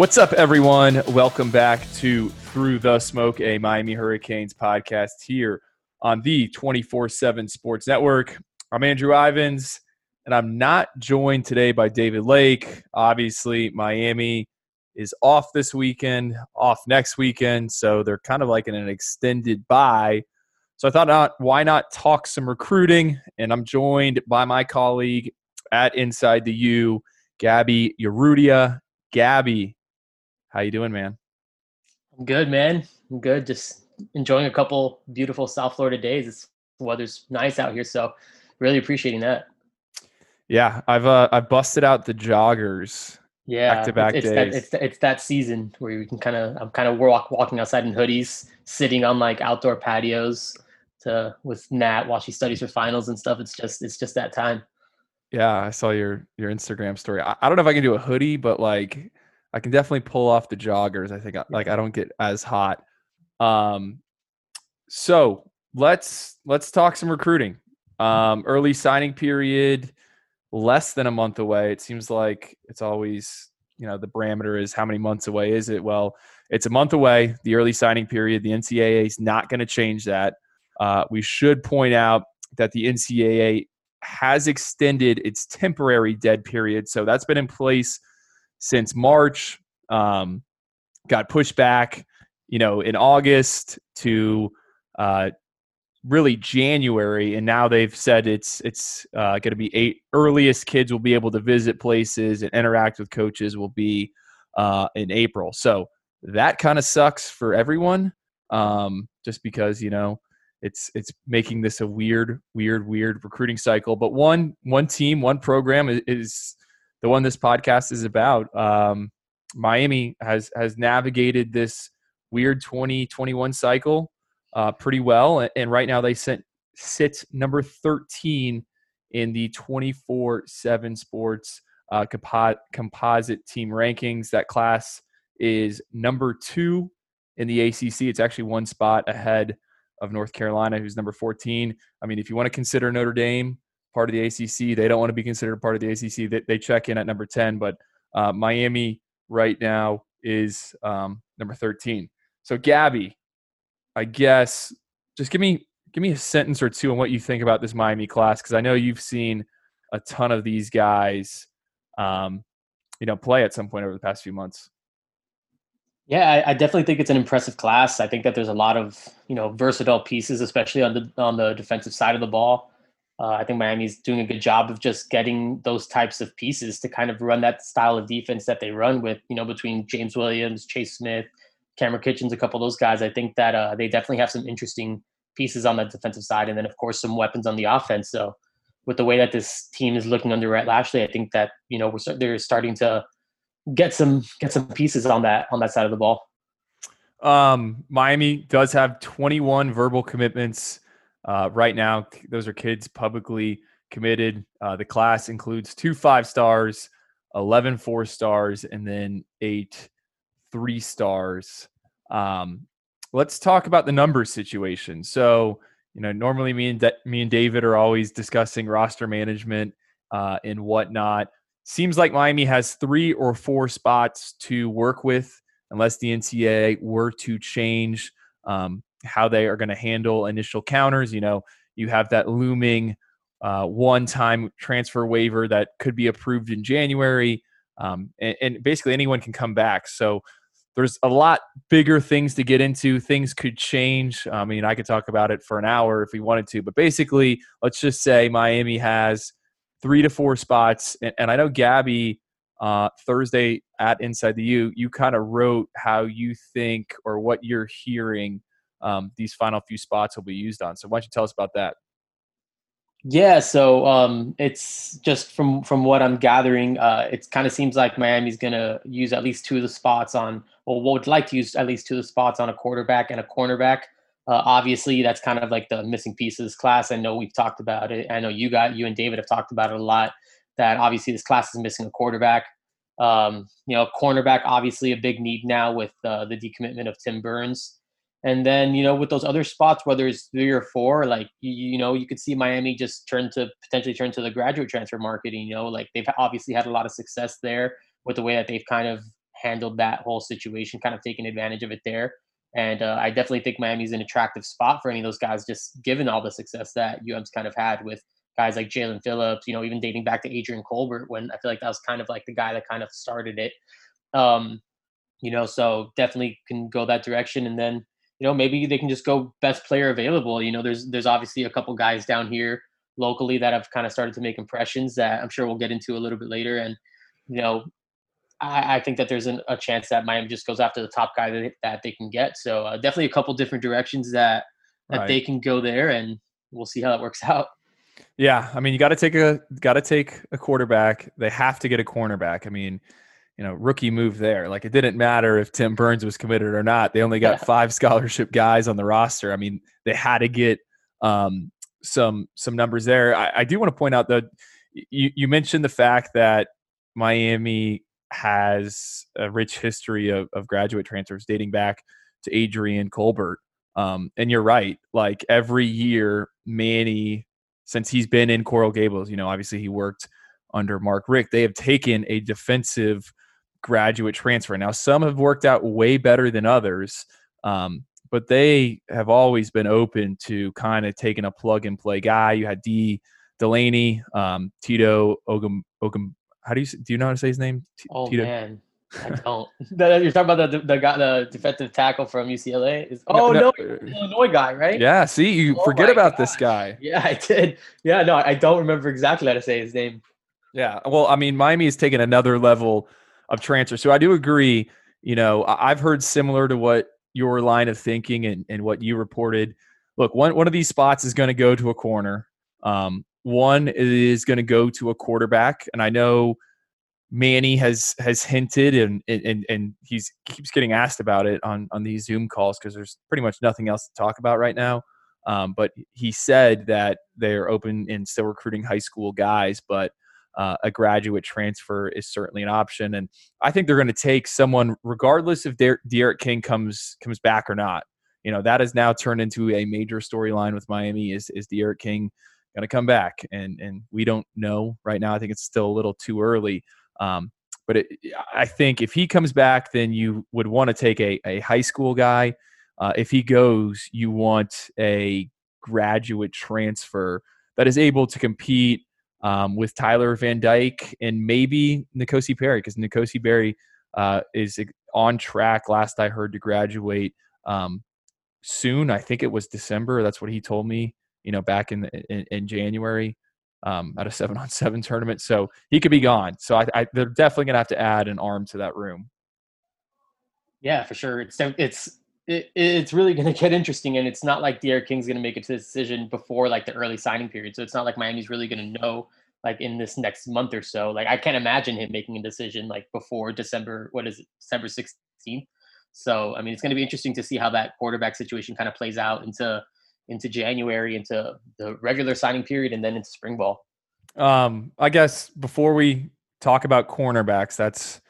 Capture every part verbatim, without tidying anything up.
What's up, everyone? Welcome back to Through the Smoke, a Miami Hurricanes podcast here on the twenty-four seven Sports Network. I'm Andrew Ivins, and I'm not joined today by David Lake. Obviously, Miami is off this weekend, off next weekend, so they're kind of like in an extended bye. So I thought, not, why not talk some recruiting? And I'm joined by my colleague at Inside the U, Gabby Yerudia. Gabby, how you doing, man? I'm good, man. I'm good. Just enjoying a couple beautiful South Florida days. It's, the weather's nice out here, so really appreciating that. Yeah, I've uh, I busted out the joggers. Yeah, back to back days. That, it's it's that season where you can kind of I'm kind of walk, walking outside in hoodies, sitting on like outdoor patios to with Nat while she studies for finals and stuff. It's just it's just that time. Yeah, I saw your your Instagram story. I, I don't know if I can do a hoodie, but like. I can definitely pull off the joggers. I think like I don't get as hot. Um, so let's let's talk some recruiting. Um, early signing period, less than a month away. It seems like it's always, you know, the parameter is how many months away is it? Well, it's a month away, the early signing period. The N C double A is not going to change that. Uh, we should point out that the N C double A has extended its temporary dead period. So that's been in place since March, um, got pushed back, you know, in August to uh, really January, and now they've said it's it's uh, going to be eight earliest kids will be able to visit places and interact with coaches will be uh, in April. So that kind of sucks for everyone, um, just because you know it's it's making this a weird, weird, weird recruiting cycle. But one one team, one program is. is the one this podcast is about. um, Miami has has navigated this weird twenty twenty-one cycle uh, pretty well, and right now they sit, sit number thirteen in the twenty-four seven Sports uh, compo- composite team rankings. That class is number two in the A C C. It's actually one spot ahead of North Carolina, who's number fourteen. I mean, if you want to consider Notre Dame part of the A C C. They don't want to be considered part of the A C C. They, they check in at number ten, but uh, Miami right now is um, number thirteen. So, Gabby, I guess just give me give me a sentence or two on what you think about this Miami class, because I know you've seen a ton of these guys, um, you know, play at some point over the past few months. Yeah, I, I definitely think it's an impressive class. I think that there's a lot of you know versatile pieces, especially on the on the defensive side of the ball. Uh, I think Miami's doing a good job of just getting those types of pieces to kind of run that style of defense that they run with, you know, between James Williams, Chase Smith, Cameron Kitchens, a couple of those guys. I think that uh, they definitely have some interesting pieces on that defensive side and then, of course, some weapons on the offense. So with the way that this team is looking under Rhett Lashley, I think that, you know, we're start- they're starting to get some get some pieces on that on that side of the ball. Um, Miami does have twenty-one verbal commitments. Uh, right now, those are kids publicly committed. Uh, the class includes two five stars, eleven four stars, and then eight three stars. Um, let's talk about the number situation. So, you know, normally me and De- me and David are always discussing roster management uh, and whatnot. Seems like Miami has three or four spots to work with, unless the N C double A were to change. Um, how they are going to handle initial counters. You know, you have that looming uh, one-time transfer waiver that could be approved in January, um, and, and basically anyone can come back. So there's a lot bigger things to get into. Things could change. I mean, I could talk about it for an hour if we wanted to, but basically let's just say Miami has three to four spots. And, and I know Gabby uh, Thursday at Inside the U, you kind of wrote how you think or what you're hearing Um, these final few spots will be used on. So why don't you tell us about that? Yeah, so um, it's just from, from what I'm gathering, uh, it kind of seems like Miami's going to use at least two of the spots on, or would like to use at least two of the spots on a quarterback and a cornerback. Uh, obviously, that's kind of like the missing piece of this class. I know we've talked about it. I know you got you and David have talked about it a lot, that obviously this class is missing a quarterback. Um, you know, cornerback, obviously a big need now with uh, the decommitment of Tim Burns. And then, you know, with those other spots, whether it's three or four, like, you, you know, you could see Miami just turn to potentially turn to the graduate transfer market. You know, like they've obviously had a lot of success there with the way that they've kind of handled that whole situation, kind of taking advantage of it there. And uh, I definitely think Miami's an attractive spot for any of those guys, just given all the success that U M's kind of had with guys like Jalen Phillips, you know, even dating back to Adrian Colbert, when I feel like that was kind of like the guy that kind of started it. Um, you know, so definitely can go that direction. And then, you know, maybe they can just go best player available. You know, there's there's obviously a couple guys down here locally that have kind of started to make impressions that I'm sure we'll get into a little bit later. And, you know, I, I think that there's an, a chance that Miami just goes after the top guy that, that they can get. So uh, definitely a couple different directions that, that right. they can go there, and we'll see how that works out. Yeah. I mean, you got to take a, got to take a quarterback. They have to get a cornerback. I mean, you know, rookie move there. Like, it didn't matter if Tim Burns was committed or not. They only got yeah. five scholarship guys on the roster. I mean, they had to get um, some, some numbers there. I, I do want to point out, though, you, you mentioned the fact that Miami has a rich history of, of graduate transfers dating back to Adrian Colbert. Um, and you're right. Like, every year, Manny, since he's been in Coral Gables, you know, obviously he worked under Mark Richt, they have taken a defensive graduate transfer. Now, some have worked out way better than others, um, but they have always been open to kind of taking a plug-and-play guy. You had D. Delaney, um, Tito Ogum, Ogum, how do you do you know how to say his name? T- oh Tito. Man, I don't. You're talking about the the, the defensive tackle from U C L A. Is, oh no, no, no, Illinois guy, right? Yeah. See, you oh forget about gosh. this guy. Yeah, I did. Yeah, no, I don't remember exactly how to say his name. Yeah. Well, I mean, Miami has taken another level of transfer. So I do agree. You know, I've heard similar to what your line of thinking and, and what you reported. Look, one one of these spots is going to go to a corner. Um, one is going to go to a quarterback. And I know Manny has has hinted and and and he's keeps getting asked about it on, on these Zoom calls because there's pretty much nothing else to talk about right now. Um, but he said that they're open and still recruiting high school guys, but Uh, a graduate transfer is certainly an option. And I think they're going to take someone regardless if Der- Derek King comes comes back or not. You know, that has now turned into a major storyline with Miami. Is is Derek King going to come back? And and we don't know right now. I think it's still a little too early. Um, but it, I think if he comes back, then you would want to take a, a high school guy. Uh, if he goes, you want a graduate transfer that is able to compete Um, with Tyler Van Dyke and maybe Nikosi Perry, because Nikosi Perry uh, is on track, last I heard, to graduate um, soon. I think it was December. That's what he told me, you know, back in in, in January um, at a seven-on seven tournament. So he could be gone. So I, I, they're definitely going to have to add an arm to that room. Yeah, for sure. It's it's it, it's really going to get interesting, and it's not like Derek King's going to make a decision before like the early signing period. So it's not like Miami's really going to know like in this next month or so. Like, I can't imagine him making a decision like before December, what is it, December sixteenth. So, I mean, it's going to be interesting to see how that quarterback situation kind of plays out into, into January, into the regular signing period, and then into spring ball. Um, I guess before we talk about cornerbacks, that's,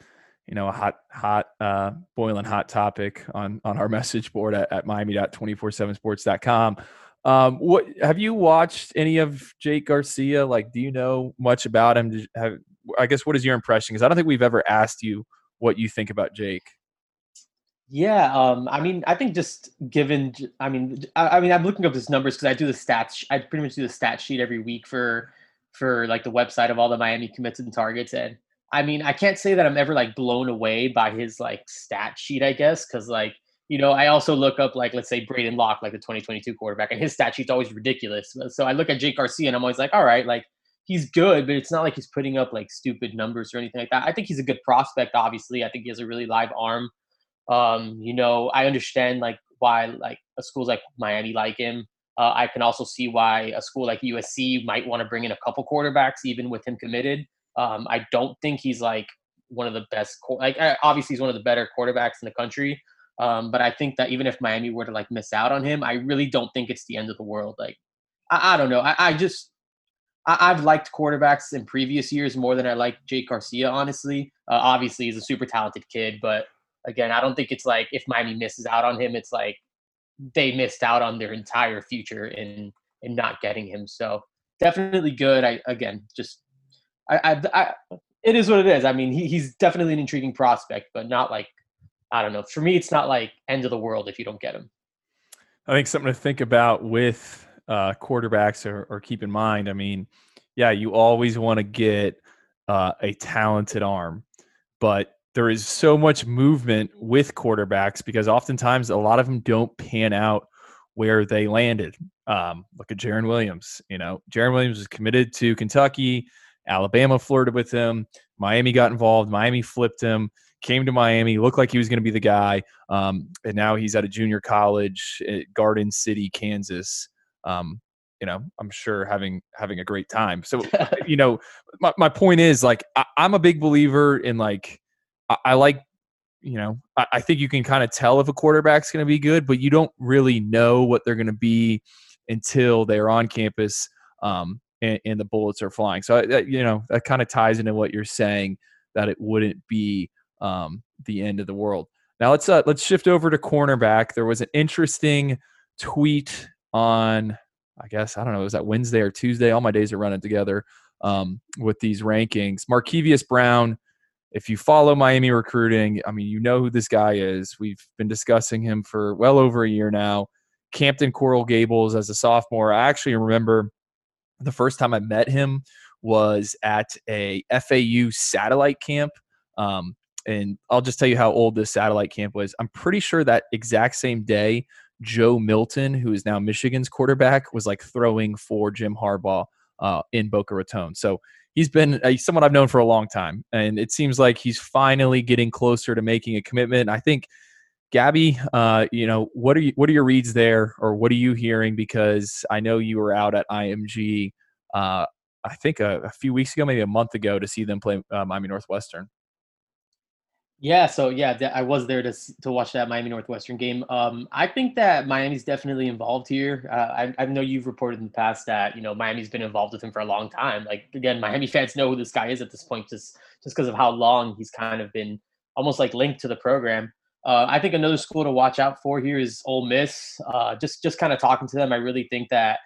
you know, a hot, hot, uh, boiling hot topic on, on our message board at, at Miami dot two four seven sports dot com. Um, what, have you watched any of Jake Garcia? Like, do you know much about him? Did, have, I guess, what is your impression? Because I don't think we've ever asked you what you think about Jake. Yeah, um, I mean, I think just given, I mean, I, I mean, I'm looking up his numbers because I do the stats. I pretty much do the stat sheet every week for for like the website of all the Miami commits and targets, and I mean, I can't say that I'm ever like blown away by his like stat sheet, I guess, because like, you know, I also look up like, let's say Braden Locke, like the twenty twenty-two quarterback, and his stat sheet's always ridiculous. So I look at Jake Garcia and I'm always like, all right, like he's good, but it's not like he's putting up like stupid numbers or anything like that. I think he's a good prospect, obviously. I think he has a really live arm. Um, you know, I understand like why like a schools like Miami like him. Uh, I can also see why a school like U S C might want to bring in a couple quarterbacks, even with him committed. Um, I don't think he's like one of the best, like obviously he's one of the better quarterbacks in the country. Um, but I think that even if Miami were to like miss out on him, I really don't think it's the end of the world. Like, I, I don't know. I, I just, I, I've liked quarterbacks in previous years more than I like Jake Garcia, honestly. Uh, obviously he's a super talented kid, but again, I don't think it's like if Miami misses out on him, it's like they missed out on their entire future in, in not getting him. So definitely good. I, again, just, I, I, I it is what it is. I mean, he, he's definitely an intriguing prospect, but not like, I don't know. For me, it's not like end of the world if you don't get him. I think something to think about with uh, quarterbacks or, or keep in mind, I mean, yeah, you always want to get uh, a talented arm, but there is so much movement with quarterbacks because oftentimes a lot of them don't pan out where they landed. Um, look at Jaren Williams. You know, Jaren Williams was committed to Kentucky. Alabama flirted with him. Miami got involved. Miami flipped him, came to Miami, looked like he was going to be the guy. Um, and now he's at a junior college at Garden City, Kansas. Um, you know, I'm sure having, having a great time. So, you know, my, my point is like, I, I'm a big believer in like, I, I like, you know, I, I think you can kind of tell if a quarterback's going to be good, but you don't really know what they're going to be until they're on campus. Um, And, and the bullets are flying. So, uh, you know, that kind of ties into what you're saying, that it wouldn't be um, the end of the world. Now let's, uh, let's shift over to cornerback. There was an interesting tweet on, I guess, I don't know, was that Wednesday or Tuesday? All my days are running together um, with these rankings. Marquevious Brown, if you follow Miami recruiting, I mean, you know who this guy is. We've been discussing him for well over a year now. Camped in Coral Gables as a sophomore. I actually remember the first time I met him was at a F A U satellite camp. Um, and I'll just tell you how old this satellite camp was. I'm pretty sure that exact same day, Joe Milton, who is now Michigan's quarterback, was like throwing for Jim Harbaugh uh, in Boca Raton. So he's been a, someone I've known for a long time. And it seems like he's finally getting closer to making a commitment. I think, Gabby, uh, you know, what are you, what are your reads there, or what are you hearing? Because I know you were out at I M G, uh, I think a, a few weeks ago, maybe a month ago, to see them play uh, Miami Northwestern. Yeah, so yeah, th- I was there to to watch that Miami Northwestern game. Um, I think that Miami's definitely involved here. Uh, I, I know you've reported in the past that you know Miami's been involved with him for a long time. Like again, Miami fans know who this guy is at this point, just just because of how long he's kind of been almost like linked to the program. Uh, I think another school to watch out for here is Ole Miss. Uh, just just kind of talking to them, I really think that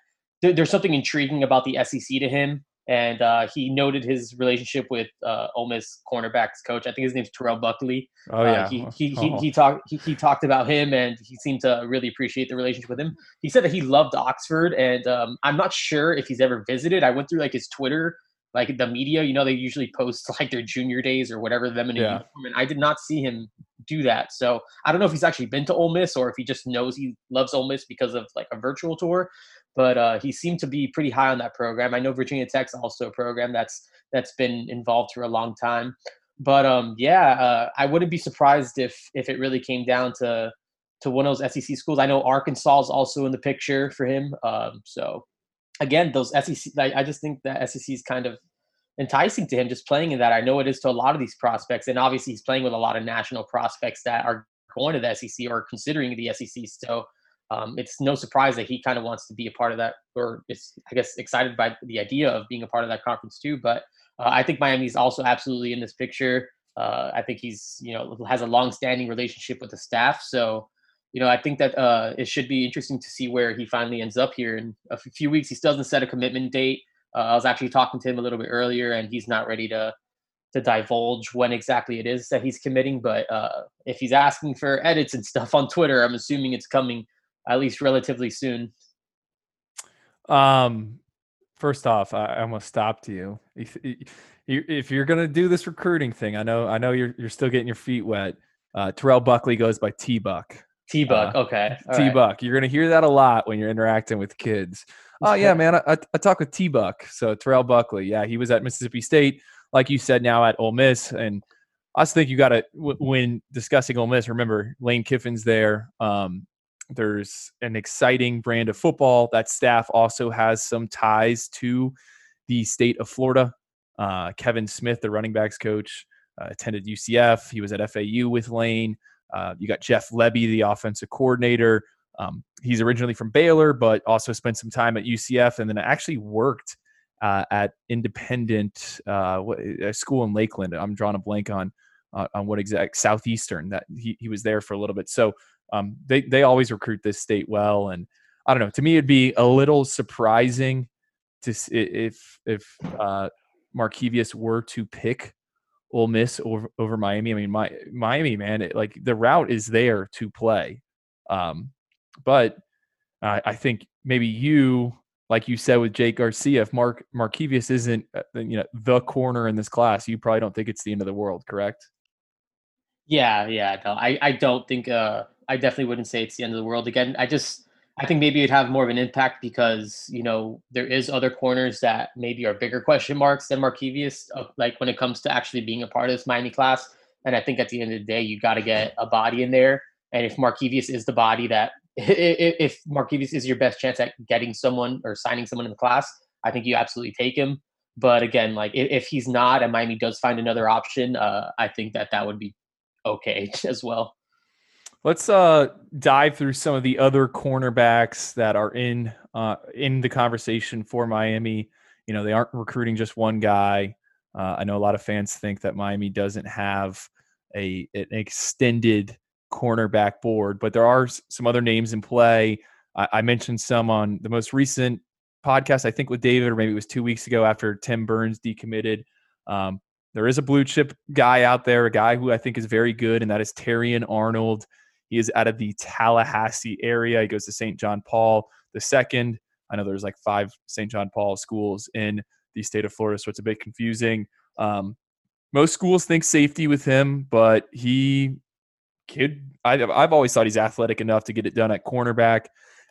th- there's something intriguing about the S E C to him. And uh, he noted his relationship with uh, Ole Miss cornerbacks coach. I think his name's Terrell Buckley. Oh, yeah. Uh, he, he, he, oh. he, he, talk, he, he talked about him, and he seemed to really appreciate the relationship with him. He said that he loved Oxford, and um, I'm not sure if he's ever visited. I went through, like, his Twitter, like, the media. You know, they usually post, like, their junior days or whatever, them in a yeah. uniform, and I did not see him do that. So I don't know if he's actually been to Ole Miss or if he just knows he loves Ole Miss because of like a virtual tour, but uh, he seemed to be pretty high on that program. I know Virginia Tech's also a program that's, that's been involved for a long time, but um, yeah, uh, I wouldn't be surprised if, if it really came down to, to one of those S E C schools. I know Arkansas is also in the picture for him. Um, so again, those S E C, I, I just think that S E C is kind of enticing to him, just playing in that. I know it is to a lot of these prospects, and obviously he's playing with a lot of national prospects that are going to the S E C or considering the S E C. So um, it's no surprise that he kind of wants to be a part of that, or is, I guess, excited by the idea of being a part of that conference too. But uh, I think Miami's also absolutely in this picture. Uh, I think he's, you know, has a long-standing relationship with the staff. So, you know, I think that uh, it should be interesting to see where he finally ends up here in a few weeks. He still doesn't set a commitment date. Uh, I was actually talking to him a little bit earlier, and he's not ready to to divulge when exactly it is that he's committing. But uh, if he's asking for edits and stuff on Twitter, I'm assuming it's coming at least relatively soon. Um, first off, I almost stopped you. If, if you're going to do this recruiting thing, I know I know you're you're still getting your feet wet. Uh, Terrell Buckley goes by T-Buck. T-Buck, uh, okay. All T-Buck. Right. You're going to hear that a lot when you're interacting with kids. Oh, yeah, man. I, I, I talk with T-Buck, so Terrell Buckley. Yeah, he was at Mississippi State, like you said, now at Ole Miss. And I just think you got to, w- when discussing Ole Miss, remember Lane Kiffin's there. Um, there's an exciting brand of football. That staff also has some ties to the state of Florida. Uh, Kevin Smith, the running backs coach, uh, attended U C F. He was at F A U with Lane. Uh, you got Jeff Lebby, the offensive coordinator. Um, he's originally from Baylor, but also spent some time at U C F, and then actually worked uh, at independent uh, a school in Lakeland. I'm drawing a blank on uh, on what exact Southeastern that he, he was there for a little bit. So um, they they always recruit this state well, and I don't know. To me, it'd be a little surprising to if if uh, Marquevious were to pick Ole Miss over, over Miami. I mean, my, Miami, man, it, like the route is there to play. Um, but uh, I think maybe you, like you said with Jake Garcia, if Mark Marquevious isn't, you know, the corner in this class, you probably don't think it's the end of the world, correct? Yeah, yeah, no, I, I don't think uh, I definitely wouldn't say it's the end of the world. Again, I just I think maybe it'd have more of an impact because, you know, there is other corners that maybe are bigger question marks than Marquevious, like when it comes to actually being a part of this Miami class. And I think at the end of the day, you got to get a body in there. And if Marquevious is the body that, if Marquevious is your best chance at getting someone or signing someone in the class, I think you absolutely take him. But again, like if he's not and Miami does find another option, uh, I think that that would be okay as well. Let's uh, dive through some of the other cornerbacks that are in uh, in the conversation for Miami. You know, they aren't recruiting just one guy. Uh, I know a lot of fans think that Miami doesn't have a an extended cornerback board, but there are some other names in play. I, I mentioned some on the most recent podcast, I think with David, or maybe it was two weeks ago after Tim Burns decommitted. Um, there is a blue chip guy out there, a guy who I think is very good, and that is Terry Arnold. He is out of the Tallahassee area. He goes to Saint John Paul the Second. I know there's like five Saint John Paul schools in the state of Florida, so it's a bit confusing. Um, most schools think safety with him, but he Kid, I, I've always thought he's athletic enough to get it done at cornerback,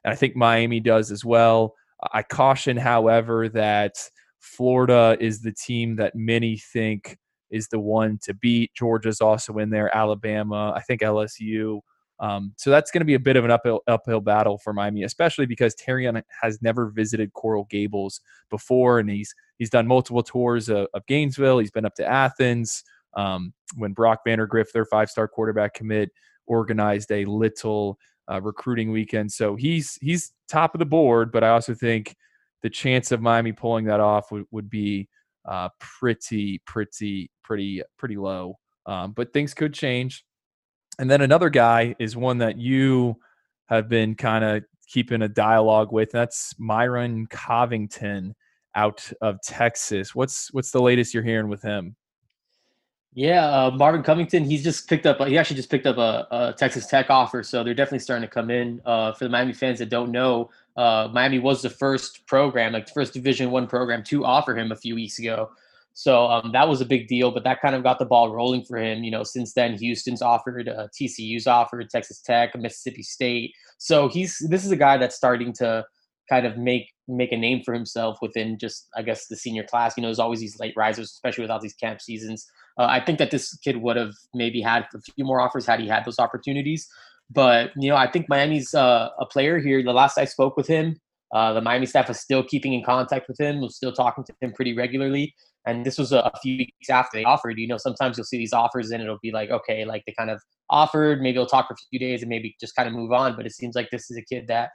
and I think Miami does as well. I caution, however, that Florida is the team that many think is the one to beat. Georgia's also in there, Alabama, I think L S U. Um, so that's going to be a bit of an uphill, uphill battle for Miami, especially because Terrion has never visited Coral Gables before, and he's he's done multiple tours of, of Gainesville. He's been up to Athens. Um, when Brock Vandergriff, their five-star quarterback commit, organized a little uh, recruiting weekend. So he's he's top of the board, but I also think the chance of Miami pulling that off would, would be uh, pretty, pretty, pretty, pretty low. Um, but things could change. And then another guy is one that you have been kind of keeping a dialogue with. That's Myron Covington out of Texas. What's what's the latest you're hearing with him? Yeah, uh, Marvin Covington, he's just picked up – he actually just picked up a, a Texas Tech offer, so they're definitely starting to come in. Uh, for the Miami fans that don't know, uh, Miami was the first program, like the first Division I program to offer him a few weeks ago. So um, that was a big deal, but that kind of got the ball rolling for him. You know, since then, Houston's offered, uh, T C U's offered, Texas Tech, Mississippi State. So he's this is a guy that's starting to kind of make make a name for himself within just, I guess, the senior class. You know, there's always these late risers, especially without these camp seasons. Uh, I think that this kid would have maybe had a few more offers had he had those opportunities. But, you know, I think Miami's uh, a player here. The last I spoke with him, uh, the Miami staff was still keeping in contact with him, was still talking to him pretty regularly. And this was a, a few weeks after they offered. You know, sometimes you'll see these offers and it'll be like, okay, like they kind of offered, maybe they'll talk for a few days and maybe just kind of move on. But it seems like this is a kid that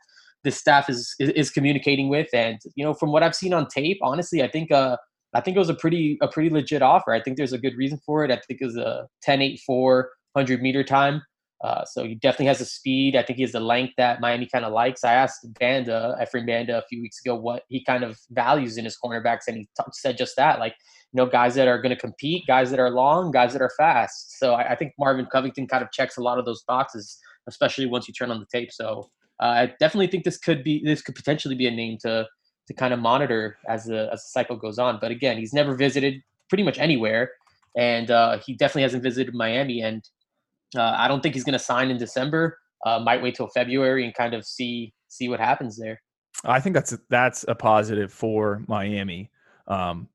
the staff is, is, is communicating with. And, you know, from what I've seen on tape, honestly, I think uh, – I think it was a pretty a pretty legit offer. I think there's a good reason for it. I think it was a ten eight four, one hundred meter time. Uh, so he definitely has the speed. I think he has the length that Miami kind of likes. I asked Banda, Efrain Banda, a few weeks ago what he kind of values in his cornerbacks, and he t- said just that, like, you know, guys that are going to compete, guys that are long, guys that are fast. So I, I think Marvin Covington kind of checks a lot of those boxes, especially once you turn on the tape. So uh, I definitely think this could be this could potentially be a name to – to kind of monitor as the as the cycle goes on. But again, he's never visited pretty much anywhere, and uh, he definitely hasn't visited Miami. And uh, I don't think he's going to sign in December. Uh, might wait till February and kind of see see what happens there. I think that's a, that's a positive for Miami, um,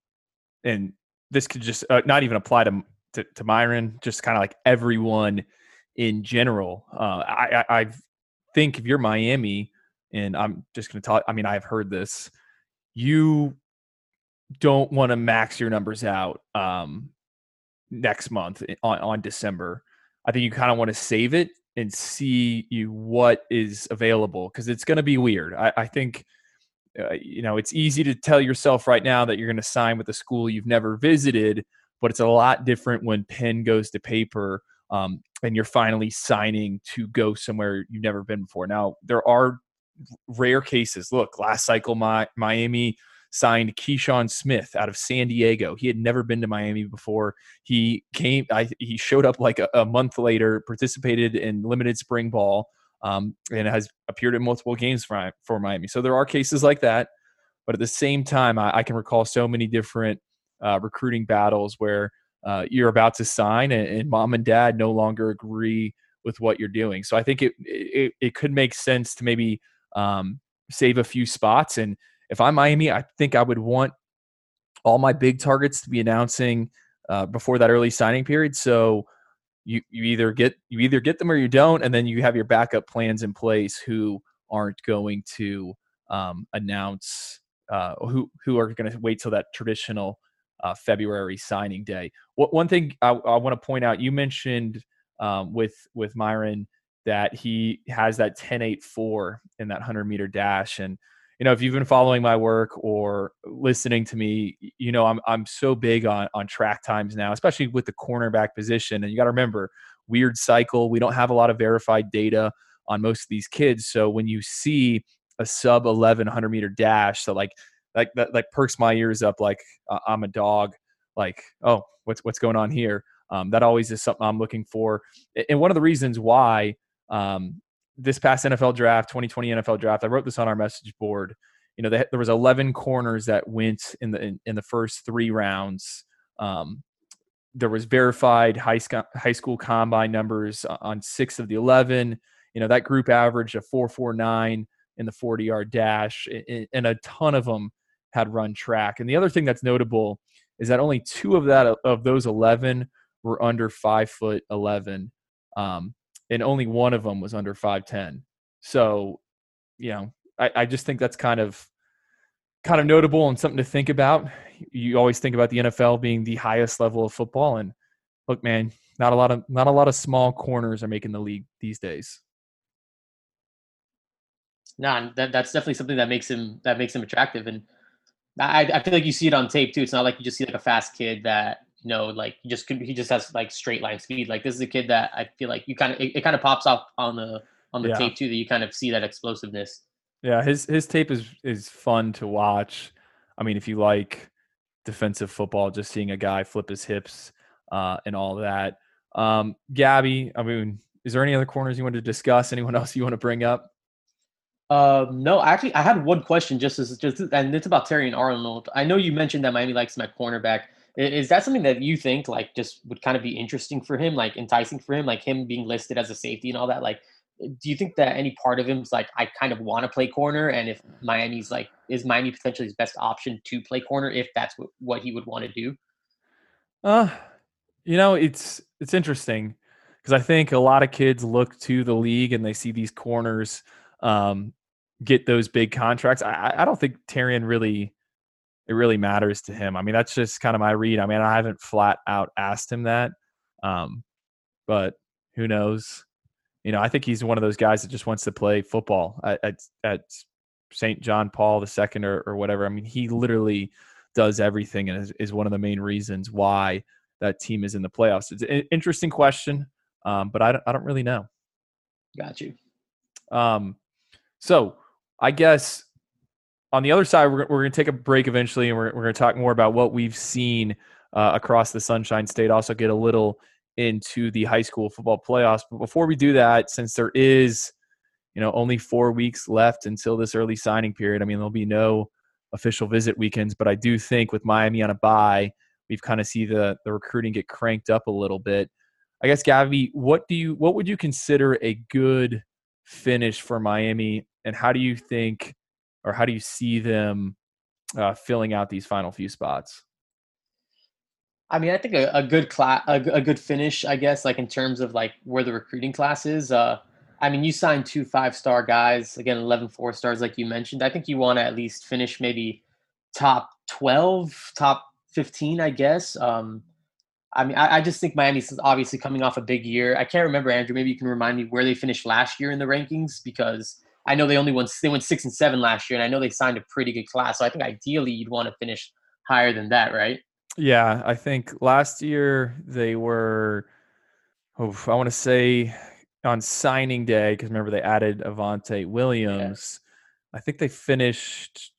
and this could just uh, not even apply to to, to Myron, just kind of like everyone in general. Uh, I, I I think if you're Miami, and I'm just going to talk. I mean, I've heard this. You don't want to max your numbers out um, next month on, on December. I think you kind of want to save it and see you what is available, because it's going to be weird. I, I think, uh, you know, it's easy to tell yourself right now that you're going to sign with a school you've never visited, but it's a lot different when pen goes to paper um, and you're finally signing to go somewhere you've never been before. Now, there are rare cases. Look, last cycle, my Miami signed Keyshawn Smith out of San Diego. He had never been to Miami before. He came. I, he showed up like a, a month later, participated in limited spring ball, um, and has appeared in multiple games for, for Miami. So there are cases like that. But at the same time, I, I can recall so many different uh, recruiting battles where uh, you're about to sign and, and mom and dad no longer agree with what you're doing. So I think it it, it could make sense to maybe um, save a few spots. And if I'm Miami, I think I would want all my big targets to be announcing uh, before that early signing period. So you you either get you either get them or you don't, and then you have your backup plans in place who aren't going to um, announce. Uh, who who are going to wait till that traditional uh, February signing day. What, one thing I, I want to point out, you mentioned um, with with Myron that he has that ten eight four in that hundred meter dash, and you know if you've been following my work or listening to me, you know I'm I'm so big on on track times now, especially with the cornerback position. And you got to remember, weird cycle. We don't have a lot of verified data on most of these kids, so when you see a sub eleven hundred meter dash, so like like that like perks my ears up, like uh, I'm a dog, like oh what's what's going on here. Um that always is something I'm looking for, and one of the reasons why um this past N F L draft, twenty twenty N F L draft, I wrote this on our message board. You know they, there was eleven corners that went in the in, in the first three rounds. Um there was verified high school high school combine numbers on six of the eleven. You know that group averaged a four forty-nine in the forty yard dash, and a ton of them had run track. And the other thing that's notable is that only two of that of those eleven were under five foot eleven, um, and only one of them was under five ten. So, you know, I, I just think that's kind of kind of notable and something to think about. You always think about the N F L being the highest level of football, and look, man, not a lot of not a lot of small corners are making the league these days. No, that that's definitely something that makes him that makes him attractive, and I I feel like you see it on tape too. It's not like you just see like a fast kid that you know like you just could, he just has like straight line speed. Like this is a kid that I feel like you kind of it, it kind of pops off on the on the yeah. tape too, that you kind of see that explosiveness. Yeah, his his tape is is fun to watch. I mean, if you like defensive football, just seeing a guy flip his hips uh, and all that. Um, Gabby, I mean, is there any other corners you want to discuss? Anyone else you want to bring up? Um, no, actually, I had one question just as just, and it's about Terry Arnold. I know you mentioned that Miami likes my cornerback. Is that something that you think like just would kind of be interesting for him, like enticing for him, like him being listed as a safety and all that? Like, do you think that any part of him's like, I kind of want to play corner? And if Miami's like, is Miami potentially his best option to play corner if that's what, what he would want to do? Uh, you know, it's, it's interesting because I think a lot of kids look to the league and they see these corners Um, get those big contracts. I, I don't think Terrian really, it really matters to him. I mean, that's just kind of my read. I mean, I haven't flat out asked him that, um, but who knows? You know, I think he's one of those guys that just wants to play football at at, at Saint John Paul the Second or, or whatever. I mean, he literally does everything and is, is one of the main reasons why that team is in the playoffs. It's an interesting question, um, but I don't, I don't really know. Got you. Um, So I guess on the other side, we're, we're going to take a break eventually, and we're, we're going to talk more about what we've seen uh, across the Sunshine State, also get a little into the high school football playoffs. But before we do that, since there is, you know, only four weeks left until this early signing period, I mean, there'll be no official visit weekends, but I do think with Miami on a bye, we've kind of see the, the recruiting get cranked up a little bit. I guess, Gabby, what do you, what would you consider a good finish for Miami? And how do you think, or how do you see them uh, filling out these final few spots? I mean, I think a, a good class, a, a good finish, I guess, like in terms of like where the recruiting class is. Uh, I mean, you signed two five-star guys, again, eleven four-stars, like you mentioned. I think you want to at least finish maybe top twelve, top fifteen, I guess. Um, I mean, I, I just think Miami's obviously coming off a big year. I can't remember, Andrew, maybe you can remind me where they finished last year in the rankings, because I know they only won, they went six and seven last year, and I know they signed a pretty good class. So I think ideally you'd want to finish higher than that, right? Yeah, I think last year they were, oh, I want to say on signing day, because remember they added Avante Williams. Yeah. I think they finished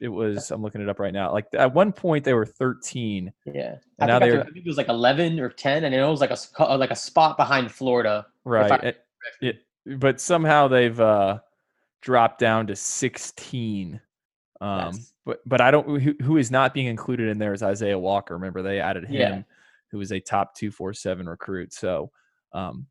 much. It was, I'm looking it up right now. Like at one point they were thirteen. Yeah. And now they're, I think it was like eleven or ten. And it was like a, like a spot behind Florida. Right. It, it, but somehow they've uh, dropped down to sixteen. Um, nice. But, but I don't, who, who is not being included in there is Isaiah Walker. Remember they added him, yeah. who was a top two forty-seven recruit. So um,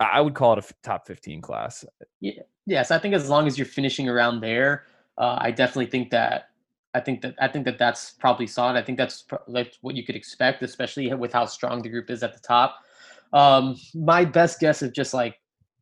I would call it a top fifteen class. Yeah. Yeah, so I think as long as you're finishing around there, uh, I definitely think that I think that I think that that's probably solid. I think that's pro- like what you could expect, especially with how strong the group is at the top. Um, my best guess is just like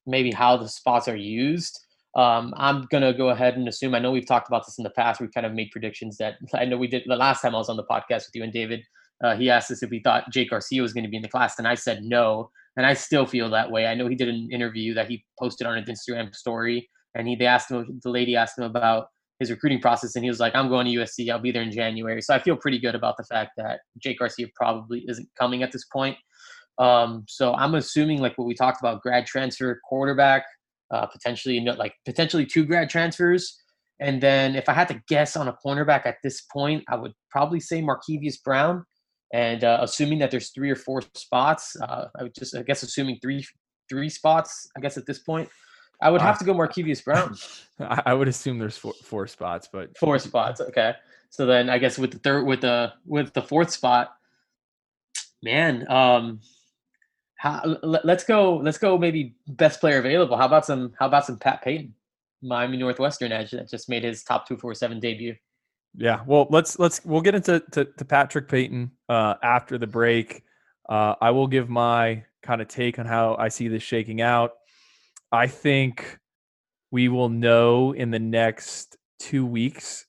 maybe how the spots are used. Um, I'm gonna go ahead and assume. I know we've talked about this in the past. We kind of made predictions that I know we did the last time I was on the podcast with you and David. Uh, he asked us if we thought Jake Garcia was going to be in the class, and I said no. And I still feel that way. I know he did an interview that he posted on an Instagram story, and he they asked him, the lady asked him about his recruiting process, and he was like, "I'm going to U S C. I'll be there in January." So I feel pretty good about the fact that Jake Garcia probably isn't coming at this point. Um, so I'm assuming, like what we talked about, grad transfer, quarterback, uh, potentially like potentially two grad transfers, and then if I had to guess on a cornerback at this point, I would probably say Marquevious Brown. And uh, assuming that there's three or four spots, uh, I would just, I guess, assuming three, three spots, I guess at this point, I would have to go Marquevious Brown. I would assume there's four, four spots, but four spots. Okay. So then I guess with the third, with the, with the fourth spot, man, um, how, let's go, let's go maybe best player available. How about some, how about some Pat Payton, Miami Northwestern edge that just made his top two forty-seven debut. Yeah, well, let's let's we'll get into to, to Patrick Payton uh, after the break. Uh, I will give my kind of take on how I see this shaking out. I think we will know in the next two weeks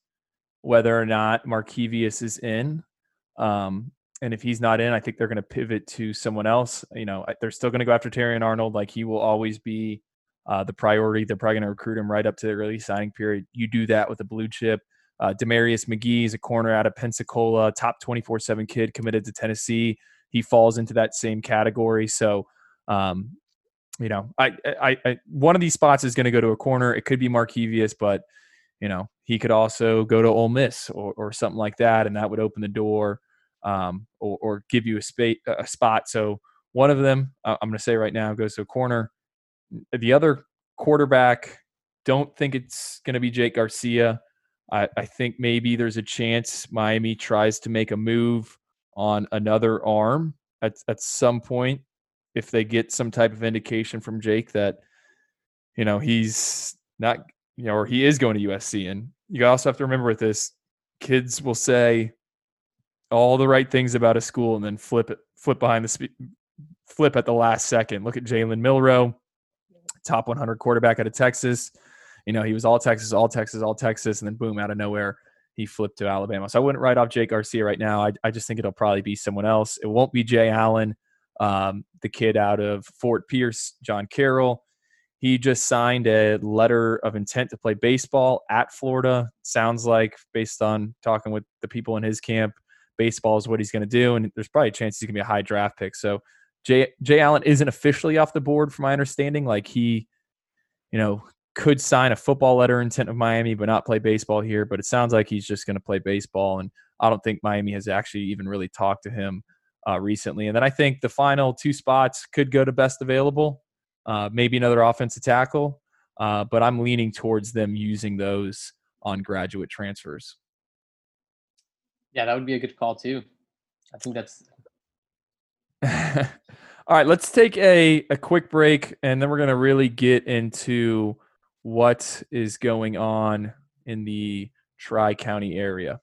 whether or not Marquevious is in, um, and if he's not in, I think they're going to pivot to someone else. You know, they're still going to go after Terry Arnold. Like he will always be uh, the priority. They're probably going to recruit him right up to the early signing period. You do that with a blue chip. Uh, Demarius McGee is a corner out of Pensacola, top twenty-four seven kid committed to Tennessee. He falls into that same category. So, um, you know, I, I, I, one of these spots is going to go to a corner. It could be Marquevious, but, you know, he could also go to Ole Miss or, or something like that, and that would open the door um, or, or give you a, spa- a spot. So one of them, uh, I'm going to say right now, goes to a corner. The other quarterback, don't think it's going to be Jake Garcia. I, I think maybe there's a chance Miami tries to make a move on another arm at, at some point if they get some type of indication from Jake that, you know, he's not, you know, or he is going to U S C. And you also have to remember with this, kids will say all the right things about a school and then flip it, flip behind the spe- flip at the last second. Look at Jalen Milroe, top one hundred quarterback out of Texas. You know, he was all Texas, all Texas, all Texas, and then boom, out of nowhere, he flipped to Alabama. So I wouldn't write off Jake Garcia right now. I, I just think it'll probably be someone else. It won't be Jay Allen, um, the kid out of Fort Pierce, John Carroll. He just signed a letter of intent to play baseball at Florida. Sounds like, based on talking with the people in his camp, baseball is what he's going to do, and there's probably a chance he's going to be a high draft pick. So Jay, Jay Allen isn't officially off the board from my understanding. Like he, you know, could sign a football letter intent of Miami, but not play baseball here. But it sounds like he's just going to play baseball. And I don't think Miami has actually even really talked to him uh, recently. And then I think the final two spots could go to best available, uh, maybe another offensive tackle. Uh, but I'm leaning towards them using those on graduate transfers. Yeah, that would be a good call too. I think that's all right. Let's take a, a quick break, and then we're going to really get into what is going on in the Tri-County area.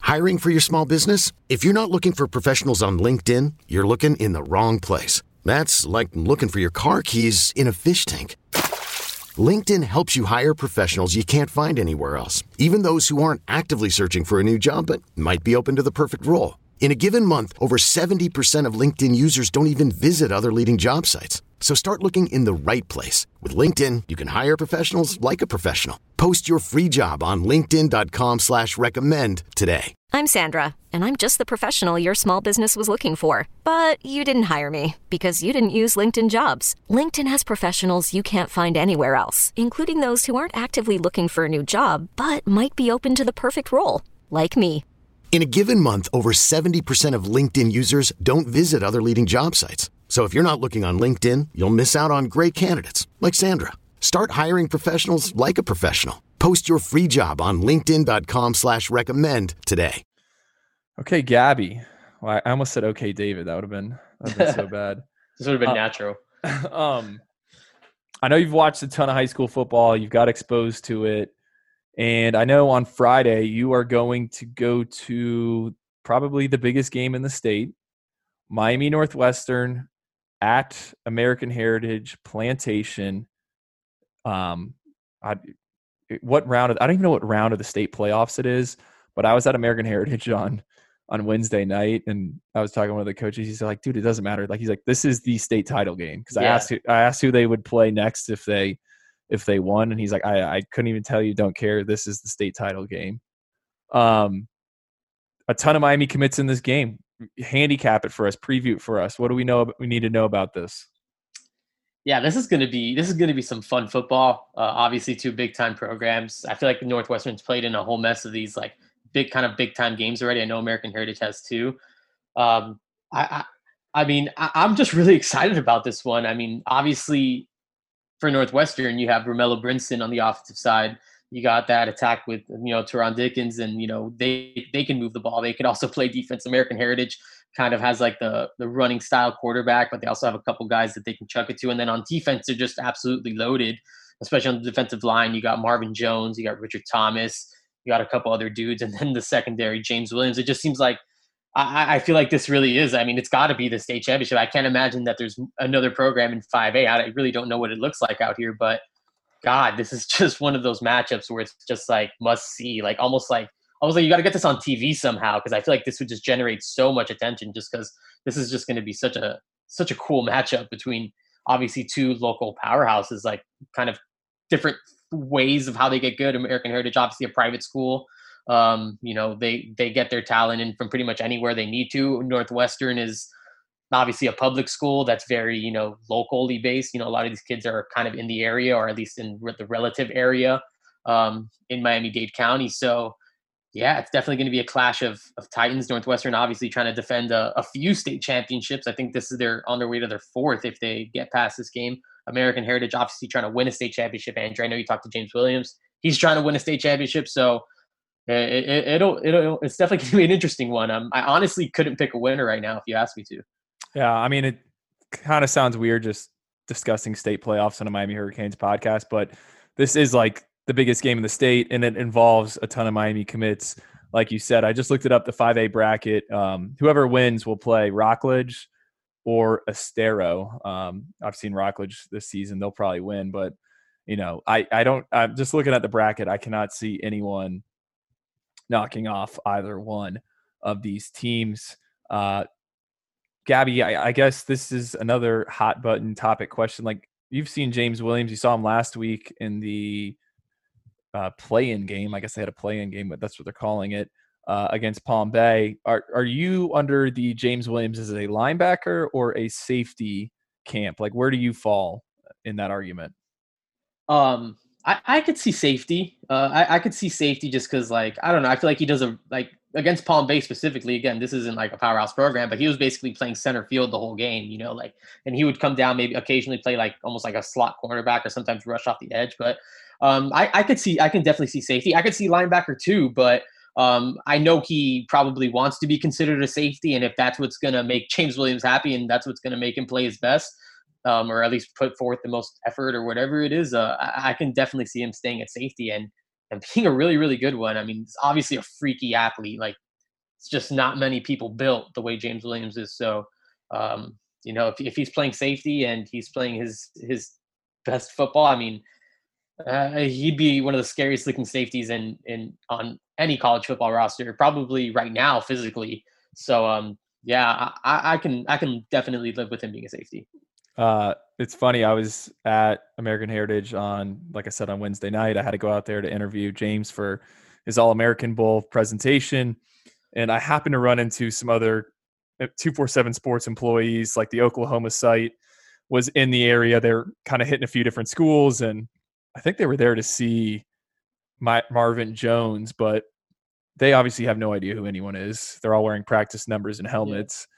Hiring for your small business? If you're not looking for professionals on LinkedIn, you're looking in the wrong place. That's like looking for your car keys in a fish tank. LinkedIn helps you hire professionals you can't find anywhere else, even those who aren't actively searching for a new job but might be open to the perfect role. In a given month, over seventy percent of LinkedIn users don't even visit other leading job sites. So start looking in the right place. With LinkedIn, you can hire professionals like a professional. Post your free job on linkedin dot com slash recommend today. I'm Sandra, and I'm just the professional your small business was looking for. But you didn't hire me because you didn't use LinkedIn Jobs. LinkedIn has professionals you can't find anywhere else, including those who aren't actively looking for a new job, but might be open to the perfect role, like me. In a given month, over seventy percent of LinkedIn users don't visit other leading job sites. So if you're not looking on LinkedIn, you'll miss out on great candidates, like Sandra. Start hiring professionals like a professional. Post your free job on linkedin.com slash recommend today. Okay, Gabby. Well, I almost said, okay, David. That would have been, that would have been so bad. This would have been uh, natural. um, I know you've watched a ton of high school football. You've got exposed to it. And I know on Friday you are going to go to probably the biggest game in the state, Miami Northwestern at American Heritage Plantation. Um, I what round of, I don't even know what round of the state playoffs it is, but I was at American Heritage on, on Wednesday night. And I was talking to one of the coaches. He's like, dude, it doesn't matter. Like, he's like, this is the state title game. Cause yeah. I asked, who, I asked who they would play next if they, if they won. And he's like, I, I couldn't even tell you, don't care. This is the state title game. Um, a ton of Miami commits in this game. Handicap it for us, preview it for us. What do we know? We need to know about this. Yeah, this is going to be this is going to be some fun football. Uh, obviously, two big time programs. I feel like Northwestern's played in a whole mess of these like big kind of big time games already. I know American Heritage has two. Um, I, I I mean, I, I'm just really excited about this one. I mean, obviously, for Northwestern, you have Romello Brinson on the offensive side. You got that attack with you know Teron Dickens, and you know they they can move the ball. They can also play defense. American Heritage kind of has like the the running style quarterback, but they also have a couple guys that they can chuck it to. And then on defense, they're just absolutely loaded, especially on the defensive line. You got Marvin Jones, you got Richard Thomas, you got a couple other dudes, and then the secondary, James Williams. It just seems like I, I feel like this really is. I mean, it's got to be the state championship. I can't imagine that there's another program in five A. I really don't know what it looks like out here, but God, this is just one of those matchups where it's just like must see, like almost like I was like, you got to get this on T V somehow, because I feel like this would just generate so much attention, just because this is just going to be such a such a cool matchup between obviously two local powerhouses, like kind of different ways of how they get good. American Heritage, obviously a private school, um, you know, they they get their talent in from pretty much anywhere they need to. Northwestern is obviously a public school that's very, you know, locally based. You know, a lot of these kids are kind of in the area, or at least in the relative area um, in Miami-Dade County. So, yeah, it's definitely going to be a clash of of titans. Northwestern obviously trying to defend a, a few state championships. I think this is their on their way to their fourth if they get past this game. American Heritage obviously trying to win a state championship. Andrew, I know you talked to James Williams. He's trying to win a state championship, so it, it, it'll it'll it's definitely going to be an interesting one. Um, I honestly couldn't pick a winner right now if you asked me to. Yeah, I mean, it kind of sounds weird just discussing state playoffs on a Miami Hurricanes podcast, but this is like the biggest game in the state, and it involves a ton of Miami commits. Like you said, I just looked it up, the five A bracket. Um, whoever wins will play Rockledge or Estero. Um, I've seen Rockledge this season. They'll probably win, but, you know, I, I don't – I'm just looking at the bracket. I cannot see anyone knocking off either one of these teams. Uh Gabby, I, I guess this is another hot button topic question. Like, you've seen James Williams. You saw him last week in the uh, play-in game. I guess they had a play-in game, but that's what they're calling it, uh, against Palm Bay. Are are you under the James Williams as a linebacker or a safety camp? Like, where do you fall in that argument? Um, I, I could see safety. Uh, I, I could see safety just because, like, I don't know. I feel like he does a – like. Against Palm Bay specifically, again, this isn't like a powerhouse program, but he was basically playing center field the whole game, you know, like, and he would come down, maybe occasionally play like almost like a slot cornerback or sometimes rush off the edge. But um, I, I could see, I can definitely see safety. I could see linebacker too, but um, I know he probably wants to be considered a safety. And if that's what's going to make James Williams happy and that's what's going to make him play his best, um, or at least put forth the most effort or whatever it is, uh, I, I can definitely see him staying at safety. And And being a really, really good one. I mean, it's obviously a freaky athlete. Like, it's just not many people built the way James Williams is. So, um, you know, if, if he's playing safety and he's playing his his best football, I mean, uh, he'd be one of the scariest looking safeties in in on any college football roster, probably right now physically. So, um, yeah, I, I can I can definitely live with him being a safety. Uh, it's funny. I was at American Heritage on, like I said, on Wednesday night. I had to go out there to interview James for his All-American Bowl presentation. And I happened to run into some other two forty-seven Sports employees, like the Oklahoma site was in the area. They're kind of hitting a few different schools, and I think they were there to see my Marvin Jones, but they obviously have no idea who anyone is. They're all wearing practice numbers and helmets. Yeah.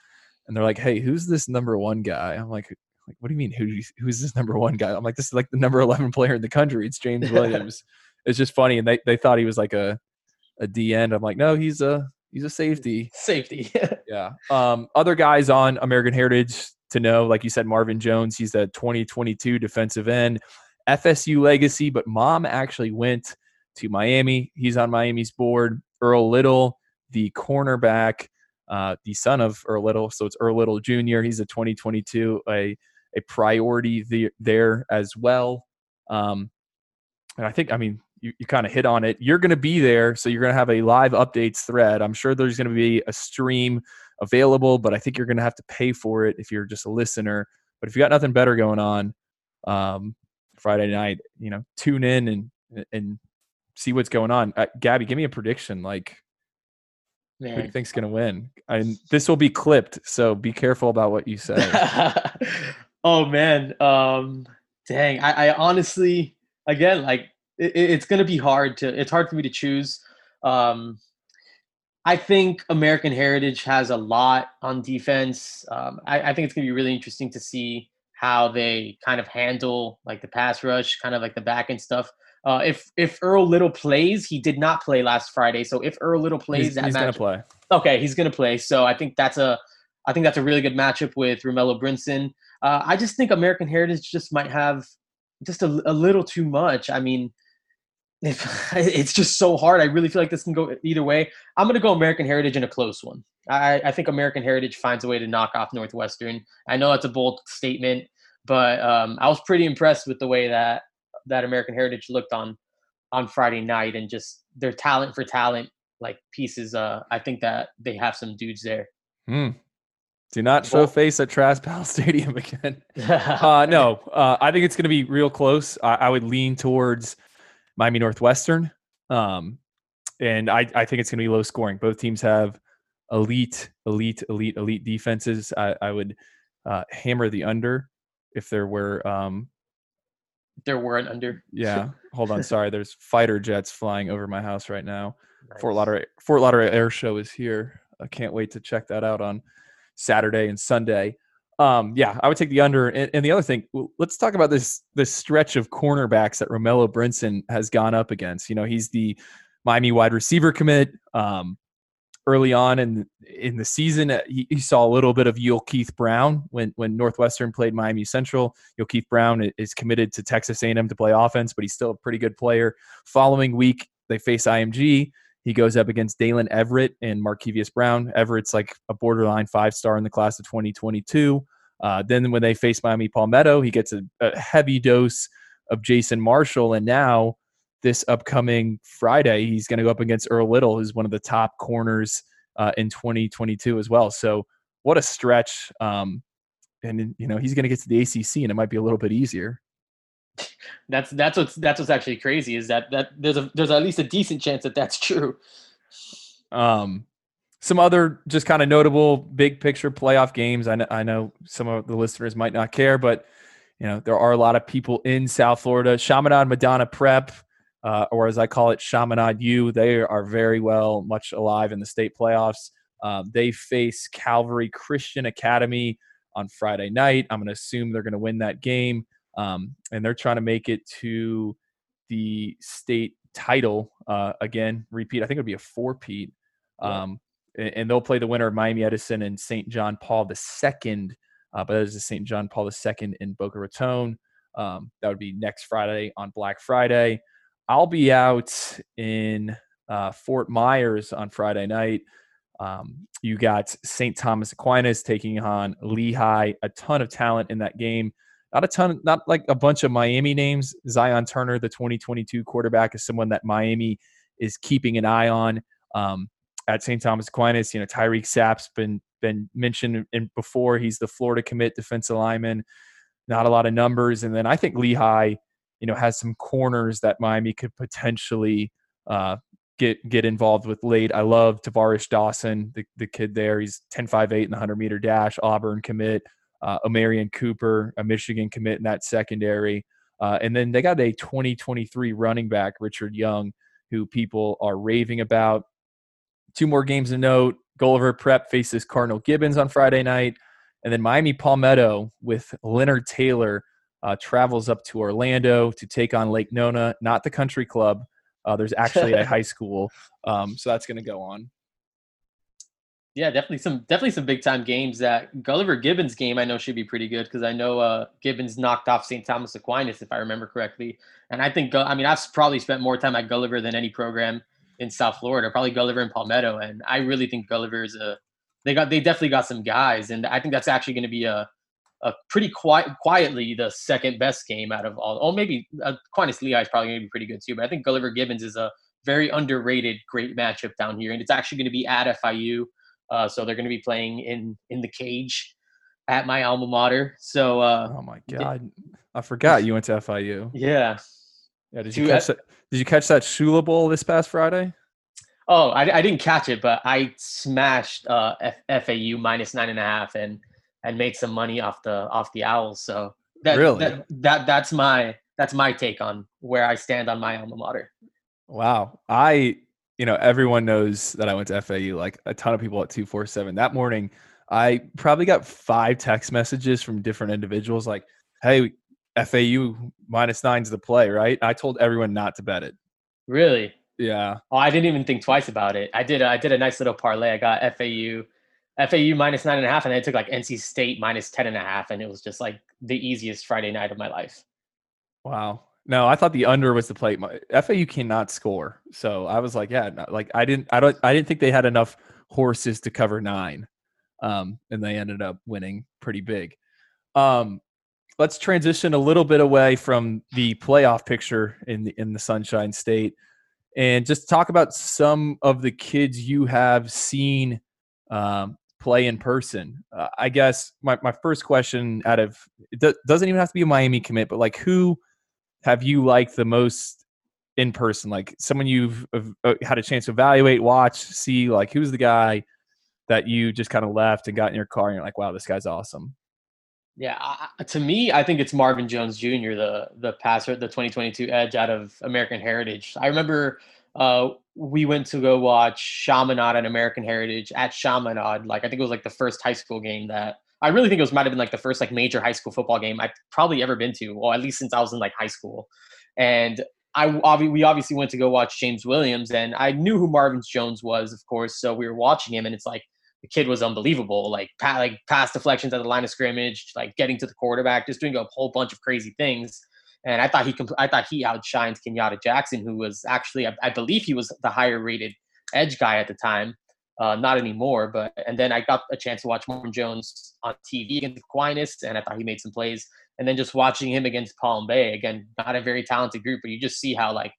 And they're like, "Hey, who's this number one guy?" I'm like, like "What do you mean? Who, who's this number one guy?" I'm like, "This is like the number eleven player in the country. It's James Williams." It's just funny. And they, they thought he was like a, a D end. I'm like, no, he's a, he's a safety. Safety. Yeah. Um, other guys on American Heritage to know, like you said, Marvin Jones, he's the twenty twenty-two defensive end, F S U legacy, but mom actually went to Miami. He's on Miami's board. Earl Little, the cornerback, uh, the son of Earl Little. So it's Earl Little Junior He's a twenty twenty-two, a, a priority the, there as well. Um, and I think, I mean, you, you kind of hit on it. You're going to be there, so you're going to have a live updates thread. I'm sure there's going to be a stream available, but I think you're going to have to pay for it if you're just a listener. But if you got nothing better going on um, Friday night, you know, tune in and and see what's going on. Uh, Gabby, give me a prediction. Like, Man. Who do you think's going to win? And this will be clipped, so be careful about what you say. Oh man, um, dang! I, I honestly, again, like. It's going to be hard to, it's hard for me to choose. Um, I think American Heritage has a lot on defense. Um, I, I think it's going to be really interesting to see how they kind of handle like the pass rush, kind of like the back end stuff. Uh, if, if Earl Little plays, he did not play last Friday. So if Earl Little plays, he's, that he's match- going to play. Okay. He's going to play. So I think that's a, I think that's a really good matchup with Romello Brinson. Uh, I just think American Heritage just might have just a, a little too much. I mean, If, it's just so hard. I really feel like this can go either way. I'm going to go American Heritage in a close one. I, I think American Heritage finds a way to knock off Northwestern. I know that's a bold statement, but um, I was pretty impressed with the way that, that American Heritage looked on, on Friday night, and just their talent for talent, like pieces. Uh, I think that they have some dudes there. Mm. Do not show well, face at Trask-Powell Stadium again. uh, no, uh, I think it's going to be real close. I, I would lean towards Miami Northwestern. Um, and I, I think it's going to be low scoring. Both teams have elite, elite, elite, elite defenses. I, I would uh, hammer the under if there were. Um, there were an under. Yeah. Hold on. Sorry. There's fighter jets flying over my house right now. Nice. Fort Lauderdale, Fort Lauderdale Air Show is here. I can't wait to check that out on Saturday and Sunday. Um, yeah, I would take the under. And, and the other thing, let's talk about this this stretch of cornerbacks that Romello Brinson has gone up against. You know, he's the Miami wide receiver commit. Um, early on in in the season, he, he saw a little bit of Yule Keith Brown when when Northwestern played Miami Central. Yule Keith Brown is committed to Texas A and M to play offense, but he's still a pretty good player. Following week, they face I M G. He goes up against Dalen Everett and Marquevious Brown. Everett's like a borderline five-star in the class of twenty twenty-two. Uh, then when they face Miami Palmetto, he gets a, a heavy dose of Jason Marshall. And now this upcoming Friday, he's going to go up against Earl Little, who's one of the top corners uh, in twenty twenty-two as well. So what a stretch. Um, and, you know, he's going to get to the A C C, and it might be a little bit easier. That's that's what's that's what's actually crazy is that that there's a there's at least a decent chance that that's true. Um, some other just kind of notable big picture playoff games. I know, I know some of the listeners might not care, but you know there are a lot of people in South Florida. Chaminade Madonna Prep, uh, or as I call it, Chaminade U. They are very well much alive in the state playoffs. Uh, they face Calvary Christian Academy on Friday night. I'm going to assume they're going to win that game. Um, and they're trying to make it to the state title uh, again, repeat. I think it would be a four-peat. Um, yeah. and, and they'll play the winner of Miami Edison and Saint John Paul the Second. Uh, but that is the Saint John Paul the Second in Boca Raton. Um, that would be next Friday on Black Friday. I'll be out in uh, Fort Myers on Friday night. Um, you got Saint Thomas Aquinas taking on Lehigh. A ton of talent in that game. Not a ton, not like a bunch of Miami names. Zion Turner, the twenty twenty-two quarterback, is someone that Miami is keeping an eye on um, at Saint Thomas Aquinas. You know, Tyreek Sapp's been been mentioned in before. He's the Florida commit defensive lineman. Not a lot of numbers, and then I think Lehigh, you know, has some corners that Miami could potentially uh, get get involved with late. I love Tavarish Dawson, the, the kid there. He's ten five eight in the hundred-meter dash, Auburn commit. Uh, Omarion Cooper, a Michigan commit in that secondary. Uh, and then they got a twenty twenty-three running back, Richard Young, who people are raving about. Two more games to note. Gulliver Prep faces Cardinal Gibbons on Friday night. And then Miami Palmetto with Leonard Taylor uh, travels up to Orlando to take on Lake Nona, not the country club. Uh, there's actually a high school. Um, so that's going to go on. Yeah, definitely some definitely some big-time games. That Gulliver Gibbons game I know should be pretty good because I know uh, Gibbons knocked off Saint Thomas Aquinas, if I remember correctly. And I think – I mean, I've probably spent more time at Gulliver than any program in South Florida, probably Gulliver and Palmetto. And I really think Gulliver is a – they got they definitely got some guys. And I think that's actually going to be a, a pretty quiet, quietly the second-best game out of all – oh, maybe Aquinas-Lehigh is probably going to be pretty good too. But I think Gulliver-Gibbons is a very underrated great matchup down here. And it's actually going to be at F I U. Uh, so they're going to be playing in, in the cage at my alma mater. So, uh, oh my God, I forgot you went to F I U. Yeah. Yeah. Did you catch that? Did you catch that Shula Bowl this past Friday? Oh, I, I didn't catch it, but I smashed uh, F- FAU minus nine and a half and, and made some money off the, off the Owls. So that, really? that, that, that's my, that's my take on where I stand on my alma mater. Wow. I, You know, everyone knows that I went to F A U, like a ton of people at two forty-seven. That morning, I probably got five text messages from different individuals like, hey, F A U minus nine's the play, right? I told everyone not to bet it. Really? Yeah. Oh, I didn't even think twice about it. I did I did a nice little parlay. I got F A U, F A U minus nine and a half, and I took like N C State minus ten and a half, and it was just like the easiest Friday night of my life. Wow. No, I thought the under was the play. My, F A U cannot score, so I was like, yeah, no, like I didn't, I don't, I didn't think they had enough horses to cover nine, um, and they ended up winning pretty big. Um, let's transition a little bit away from the playoff picture in the, in the Sunshine State, and just talk about some of the kids you have seen um, play in person. Uh, I guess my my first question out of it doesn't even have to be a Miami commit, but like who have you liked the most in person? Like someone you've uh, had a chance to evaluate, watch, see, like who's the guy that you just kind of left and got in your car and you're like, wow, this guy's awesome. Yeah. Uh, to me, I think it's Marvin Jones Junior, the, the passer, the twenty twenty-two edge out of American Heritage. I remember uh, we went to go watch Chaminade at American Heritage at Chaminade. Like, I think it was like the first high school game that, I really think it was might have been like the first like major high school football game I've probably ever been to, or at least since I was in like high school. And I obvi- we obviously went to go watch James Williams, and I knew who Marvin Jones was, of course. So we were watching him, and it's like the kid was unbelievable, like pa- like pass deflections at the line of scrimmage, like getting to the quarterback, just doing a whole bunch of crazy things. And I thought he compl- I thought he outshined Kenyatta Jackson, who was actually I, I believe he was the higher rated edge guy at the time. Uh, not anymore, but and then I got a chance to watch Marvin Jones on T V against Aquinas, and I thought he made some plays. And then just watching him against Palm Bay, again, not a very talented group, but you just see how like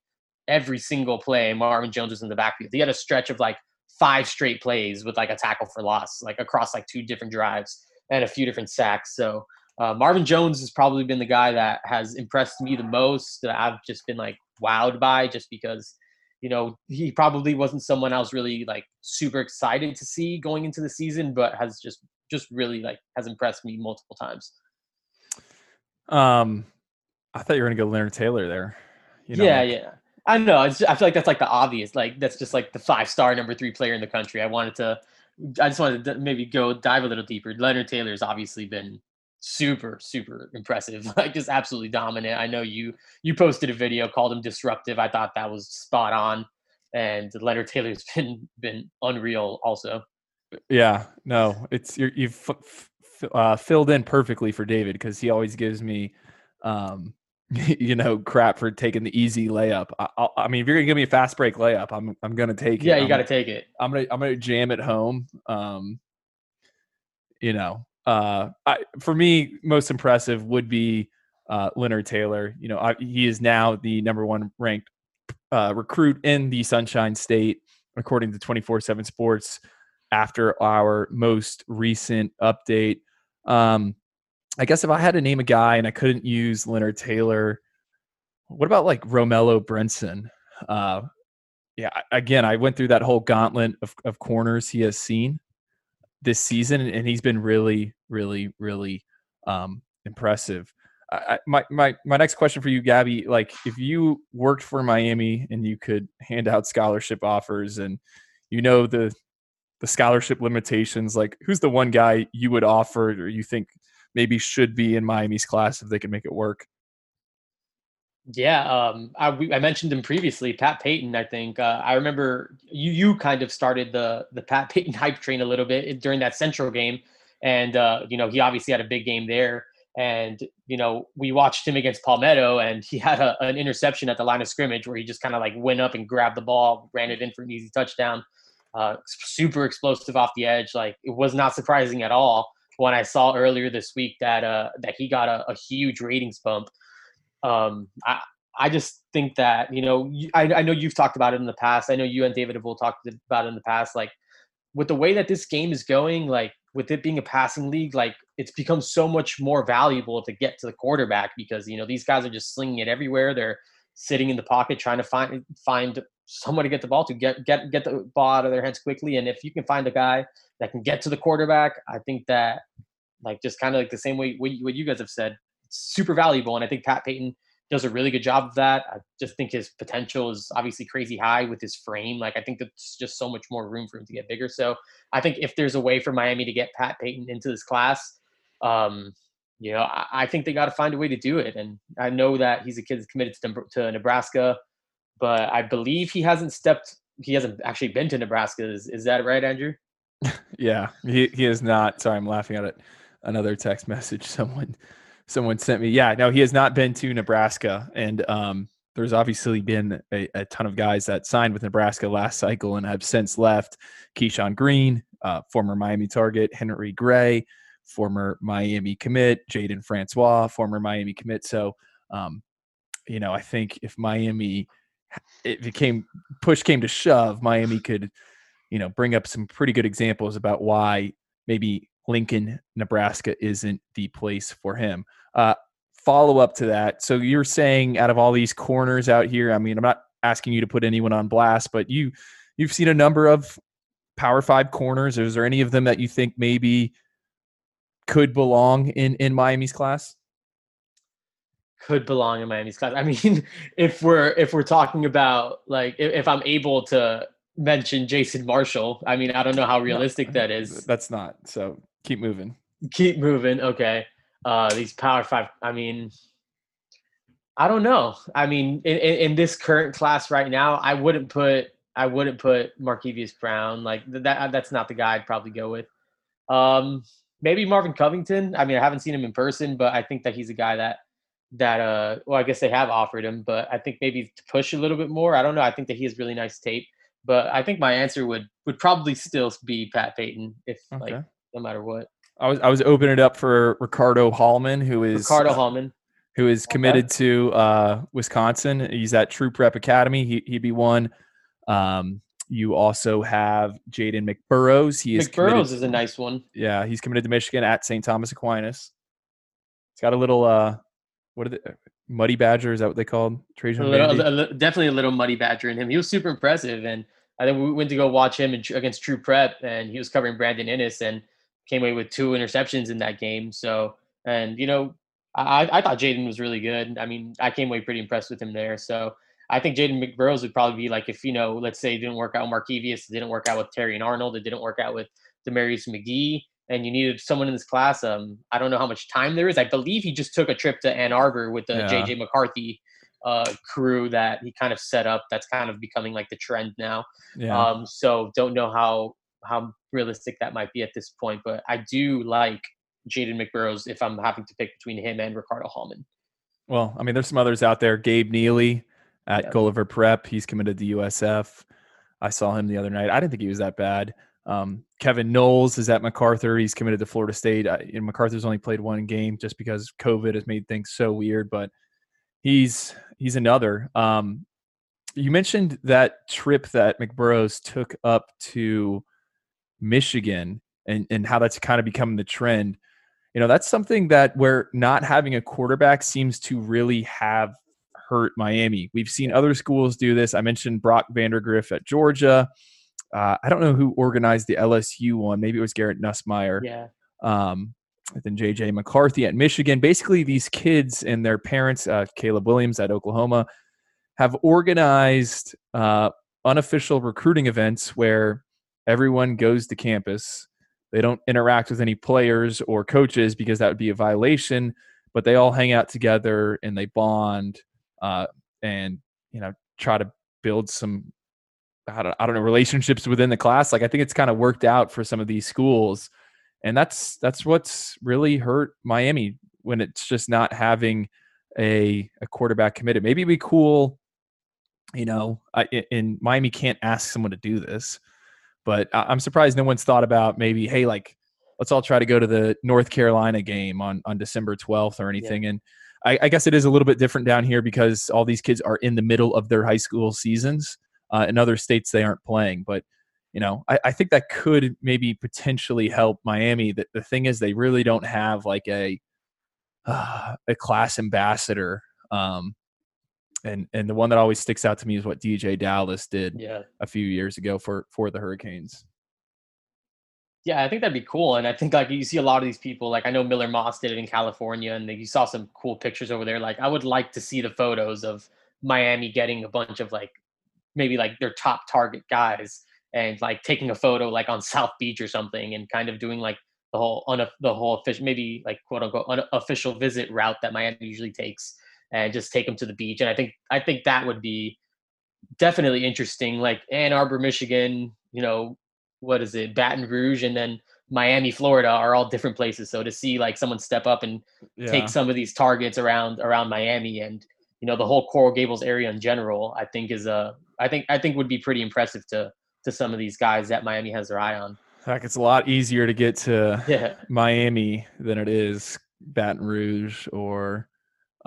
every single play Marvin Jones was in the backfield. He had a stretch of like five straight plays with like a tackle for loss, like across like two different drives and a few different sacks. So uh, Marvin Jones has probably been the guy that has impressed me the most, that I've just been like wowed by, just because you know, he probably wasn't someone I was really like super excited to see going into the season, but has just, just really like has impressed me multiple times. Um, I thought you were going to go Leonard Taylor there. You know, yeah. Like, yeah. I know. It's just, I feel like that's like the obvious, like that's just like the five-star number three player in the country. I wanted to, I just wanted to maybe go dive a little deeper. Leonard Taylor's obviously been super, super impressive, like just absolutely dominant. I know you you posted a video, called him disruptive. I thought that was spot on, and Leonard Taylor's been been unreal also. Yeah, no, it's you're, you've f- f- uh, filled in perfectly for David, because he always gives me, um, you know, crap for taking the easy layup. I, I, I mean, if you're gonna give me a fast break layup, I'm I'm gonna take it. Yeah, you I'm, gotta take it. I'm gonna I'm gonna jam it home. Um, you know. Uh, I, for me, most impressive would be uh, Leonard Taylor. You know, I, he is now the number one ranked uh, recruit in the Sunshine State, according to twenty-four seven Sports, after our most recent update. Um, I guess if I had to name a guy and I couldn't use Leonard Taylor, what about like Romello Brinson? Uh, Yeah, again, I went through that whole gauntlet of, of corners he has seen this season, and he's been really, really, really um, impressive. I, my my my next question for you, Gabby, like if you worked for Miami and you could hand out scholarship offers, and you know the the scholarship limitations, like who's the one guy you would offer or you think maybe should be in Miami's class if they could make it work? Yeah, um, I, we, I mentioned him previously, Pat Payton. I think uh, I remember you you kind of started the the Pat Payton hype train a little bit during that Central game, and uh, you know he obviously had a big game there. And, you know, we watched him against Palmetto, and he had a, an interception at the line of scrimmage where he just kind of like went up and grabbed the ball, ran it in for an easy touchdown, uh, super explosive off the edge. Like, it was not surprising at all when I saw earlier this week that uh, that he got a, a huge ratings bump. Um, I, I just think that, you know, I, I know you've talked about it in the past. I know you and David have all talked about it in the past. Like, with the way that this game is going, like, with it being a passing league, like it's become so much more valuable to get to the quarterback because, you know, these guys are just slinging it everywhere. They're sitting in the pocket, trying to find, find someone to get the ball to get, get, get the ball out of their hands quickly. And if you can find a guy that can get to the quarterback, I think that like, just kind of like the same way what you guys have said, it's super valuable. And I think Pat Payton does a really good job of that. I just think his potential is obviously crazy high with his frame. Like, I think that's just so much more room for him to get bigger. So I think if there's a way for Miami to get Pat Payton into this class, um, you know, I, I think they got to find a way to do it. And I know that he's a kid that's committed to, to Nebraska, but I believe he hasn't stepped, he hasn't actually been to Nebraska. Is, is that right, Andrew? Yeah, he, he is not. Sorry, I'm laughing at it. Another text message someone Someone sent me. Yeah, no, he has not been to Nebraska. And um, there's obviously been a, a ton of guys that signed with Nebraska last cycle and have since left. Keyshawn Green, uh, former Miami target, Henry Gray, former Miami commit, Jaden Francois, former Miami commit. So, um, you know, I think if Miami, it became push came to shove, Miami could, you know, bring up some pretty good examples about why maybe Lincoln, Nebraska isn't the place for him. Uh, follow up to that. So you're saying out of all these corners out here, I mean, I'm not asking you to put anyone on blast, but you, you've seen a number of Power Five corners. Is there any of them that you think maybe could belong in, in Miami's class? Could belong in Miami's class. I mean, if we're, if we're talking about like, if, if I'm able to mention Jason Marshall, I mean, I don't know how realistic no, that is. That's not. So keep moving. Keep moving. Okay. Uh, these Power Five. I mean, I don't know. I mean, in, in, in this current class right now, I wouldn't put I wouldn't put Marquevious Brown. Like that. That's not the guy I'd probably go with. Um, maybe Marvin Covington. I mean, I haven't seen him in person, but I think that he's a guy that that. Uh, well, I guess they have offered him, but I think maybe to push a little bit more. I don't know. I think that he has really nice tape, but I think my answer would would probably still be Pat Payton if okay. like. No matter what. I was I was opening it up for Ricardo Hallman, who is Ricardo uh, Hallman, who is committed okay. to uh, Wisconsin. He's at True Prep Academy. He he'd be one. Um, you also have Jaden McBurrows. He is McBurrows is a nice one. Yeah, he's committed to Michigan at Saint Thomas Aquinas. It's got a little uh, what are they, muddy badger? Is that what they called? Trajan a little, a little, definitely a little muddy badger in him. He was super impressive, and I think we went to go watch him against True Prep, and he was covering Brandon Innes, and came away with two interceptions in that game. So, and, you know, I, I thought Jaden was really good. I mean, I came away pretty impressed with him there. So I think Jaden McBurrows would probably be like, if, you know, let's say it didn't work out with Marquevious, it didn't work out with Terry and Arnold, it didn't work out with Demarius McGee, and you needed someone in this class. Um, I don't know how much time there is. I believe he just took a trip to Ann Arbor with the yeah. J J McCarthy uh, crew that he kind of set up. That's kind of becoming like the trend now. Yeah. Um, so don't know how, how realistic that might be at this point, but I do like Jaden McBurrows if I'm having to pick between him and Ricardo Hallman. Well, I mean, there's some others out there. Gabe Neely at yeah. Gulliver Prep. He's committed to U S F. I saw him the other night. I didn't think he was that bad. Um, Kevin Knowles is at MacArthur. He's committed to Florida State. I, and MacArthur's only played one game just because COVID has made things so weird, but he's, he's another. Um, you mentioned that trip that McBurrows took up to Michigan and, and how that's kind of become the trend. You know, that's something that where not having a quarterback seems to really have hurt Miami. We've seen other schools do this. I mentioned Brock Vandergriff at Georgia. Uh, I don't know who organized the L S U one. Maybe it was Garrett Nussmeyer. Yeah. Um, and then J J McCarthy at Michigan. Basically, these kids and their parents, uh, Caleb Williams at Oklahoma, have organized uh, unofficial recruiting events where everyone goes to campus. They don't interact with any players or coaches because that would be a violation, but they all hang out together and they bond uh, and, you know, try to build some, I don't, I don't know, relationships within the class. Like, I think it's kind of worked out for some of these schools. And that's, that's what's really hurt Miami when it's just not having a, a quarterback committed. Maybe it'd be cool, you know, I, and Miami can't ask someone to do this. But I'm surprised no one's thought about maybe, hey, like, let's all try to go to the North Carolina game on, on December twelfth or anything. Yeah. And I, I guess it is a little bit different down here because all these kids are in the middle of their high school seasons. Uh, in other states, they aren't playing. But, you know, I, I think that could maybe potentially help Miami. The, the thing is they really don't have, like, a uh, a class ambassador. Um And and the one that always sticks out to me is what D J Dallas did yeah. a few years ago for, for the Hurricanes. Yeah, I think that'd be cool. And I think, like, you see a lot of these people. Like, I know Miller Moss did it in California, and you saw some cool pictures over there. Like, I would like to see the photos of Miami getting a bunch of, like, maybe, like, their top target guys and, like, taking a photo, like, on South Beach or something, and kind of doing, like, the whole un- the whole official, maybe, like, quote unquote unofficial visit route that Miami usually takes. And just take them to the beach. And I think I think that would be definitely interesting. Like Ann Arbor, Michigan, you know, what is it, Baton Rouge, and then Miami, Florida are all different places. So to see, like, someone step up and yeah. take some of these targets around around Miami and, you know, the whole Coral Gables area in general, I think is a I think I think would be pretty impressive to to some of these guys that Miami has their eye on. In fact, it's a lot easier to get to yeah. Miami than it is Baton Rouge or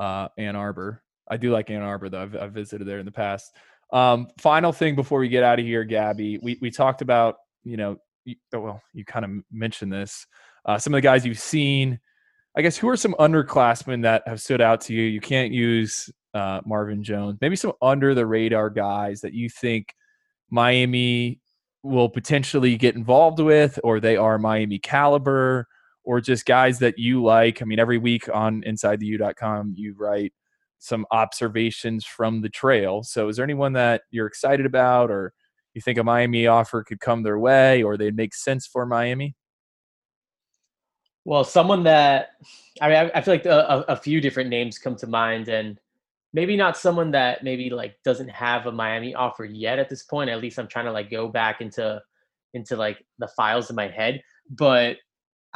Uh, Ann Arbor. I do like Ann Arbor, though. I've, I've visited there in the past. Um, final thing before we get out of here, Gabby, we we talked about, you know, you, well, you kind of mentioned this. Uh, some of the guys you've seen, I guess, who are some underclassmen that have stood out to you? You can't use uh, Marvin Jones. Maybe some under-the-radar guys that you think Miami will potentially get involved with, or they are Miami caliber, or just guys that you like. I mean, every week on inside the u dot com, you write some observations from the trail. So is there anyone that you're excited about or you think a Miami offer could come their way or they'd make sense for Miami? Well, someone that – I mean, I feel like a, a few different names come to mind, and maybe not someone that maybe, like, doesn't have a Miami offer yet at this point. At least I'm trying to, like, go back into, into like, the files in my head. But –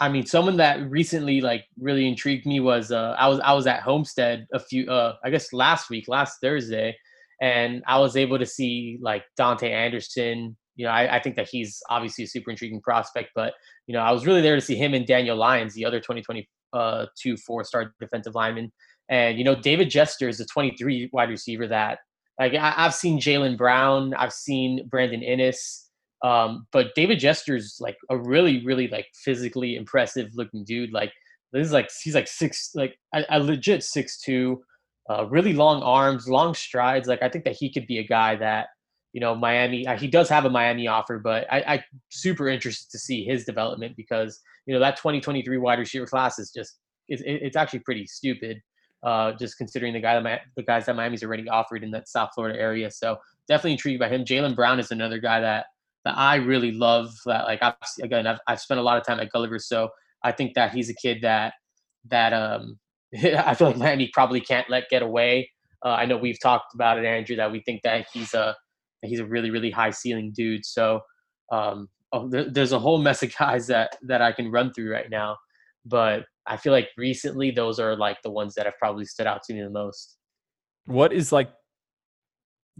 I mean, someone that recently, like, really intrigued me was uh, I was I was at Homestead a few uh, I guess last week, last Thursday, and I was able to see, like, Dante Anderson. You know, I, I think that he's obviously a super intriguing prospect, but, you know, I was really there to see him and Daniel Lyons, the other twenty twenty-two four-star defensive lineman, and, you know, David Jester is a twenty-three wide receiver that, like, I, I've seen Jaylen Brown, I've seen Brandon Innis. Um, but David Jester's, like, a really, really, like, physically impressive looking dude. Like, this is like, he's like six, like a, a legit six, two, uh, really long arms, long strides. Like, I think that he could be a guy that, you know, Miami, uh, he does have a Miami offer, but I, I super interested to see his development because, you know, that twenty twenty-three wide receiver class is just, it's, it's actually pretty stupid. Uh, just considering the guy that my, the guys that Miami's already offered in that South Florida area. So definitely intrigued by him. Jaylen Brown is another guy that, that I really love that. Like, I've, again, I've, I've spent a lot of time at Gulliver. So I think that he's a kid that, that um, I feel like Miami probably can't let get away. Uh, I know we've talked about it, Andrew, that we think that he's a, he's a really, really high ceiling dude. So um, oh, there, there's a whole mess of guys that, that I can run through right now, but I feel like recently those are, like, the ones that have probably stood out to me the most. What is, like,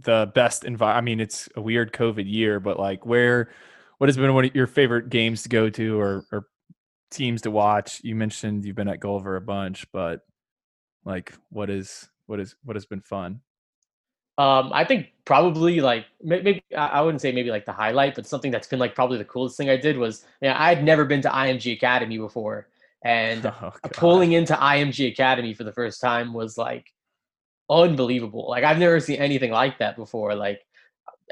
the best environment? I mean, it's a weird COVID year, but, like, where, what has been one of your favorite games to go to or, or teams to watch? You mentioned you've been at Gulliver a bunch, but, like, what is, what is, what has been fun? Um, I think probably, like, maybe I wouldn't say maybe, like, the highlight, but something that's been, like, probably the coolest thing I did was, you know, I had never been to I M G Academy before, and oh, pulling into I M G Academy for the first time was, like, unbelievable. Like, I've never seen anything like that before. Like,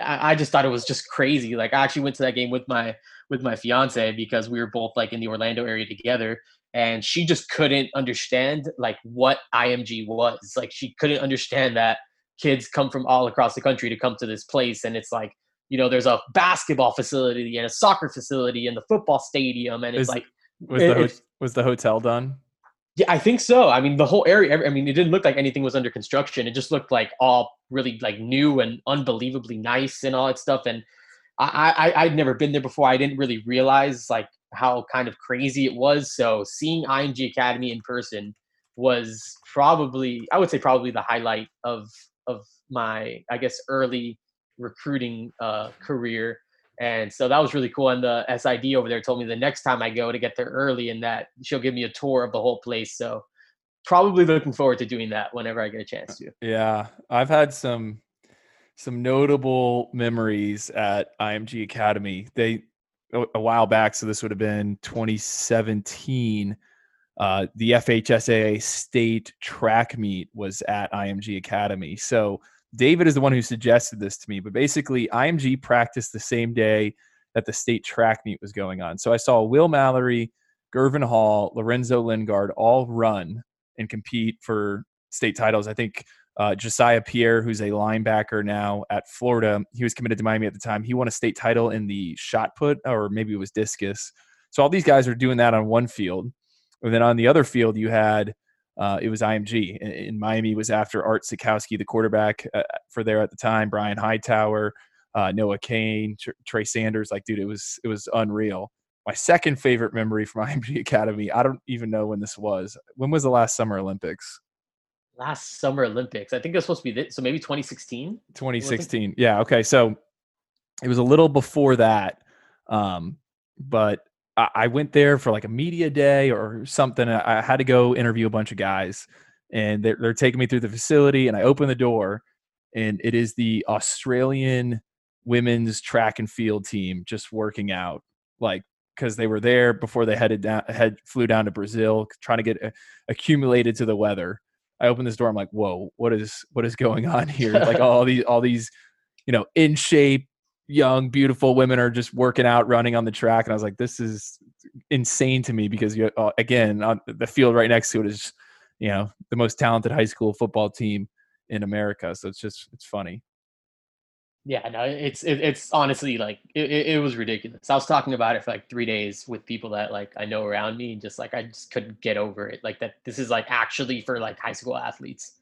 I, I just thought it was just crazy. Like, I actually went to that game with my with my fiance because we were both like in the Orlando area together, and she just couldn't understand like what I M G was. Like, she couldn't understand that kids come from all across the country to come to this place, and it's like, you know, there's a basketball facility and a soccer facility and the football stadium, and it's Is, like was it, the ho- was the hotel done? Yeah, I think so. I mean, the whole area, I mean, it didn't look like anything was under construction. It just looked like all really like new and unbelievably nice and all that stuff. And I, I, I'd never been there before. I didn't really realize like how kind of crazy it was. So seeing I M G Academy in person was probably, I would say probably the highlight of, of my, I guess, early recruiting uh, career. And so that was really cool. And the S I D over there told me the next time I go to get there early and that she'll give me a tour of the whole place. So probably looking forward to doing that whenever I get a chance to. Yeah. I've had some, some notable memories at I M G Academy. They, a, a while back, so this would have been twenty seventeen, uh, the F H S A A state track meet was at I M G Academy. So David is the one who suggested this to me, but basically I M G practiced the same day that the state track meet was going on. So I saw Will Mallory, Gervin Hall, Lorenzo Lingard all run and compete for state titles. I think uh, Josiah Pierre, who's a linebacker now at Florida, he was committed to Miami at the time. He won a state title in the shot put, or maybe it was discus. So all these guys are doing that on one field. And then on the other field, you had Uh, it was I M G, and, and Miami was after Art Sikowski, the quarterback uh, for there at the time, Brian Hightower, uh, Noah Kane, Tr- Trey Sanders. Like, dude, it was it was unreal. My second favorite memory from I M G Academy, I don't even know when this was. When was the last Summer Olympics? Last Summer Olympics. I think it was supposed to be this. So maybe twenty sixteen? twenty sixteen. Yeah, okay. So it was a little before that, um, but – I went there for like a media day or something. I had to go interview a bunch of guys, and they're, they're taking me through the facility, and I open the door, and it is the Australian women's track and field team just working out, like, because they were there before they headed down, head flew down to Brazil, trying to get uh, accumulated to the weather. I open this door, I'm like, whoa, what is what is going on here? Like all these all these, you know, in shape, young, beautiful women are just working out, running on the track. And I was like, this is insane to me because, you uh, again, on the field right next to it is, you know, the most talented high school football team in America. So it's just, it's funny. Yeah, no, it's, it, it's honestly like, it, it was ridiculous. I was talking about it for like three days with people that like I know around me, and just like, I just couldn't get over it. Like that, this is like actually for like high school athletes.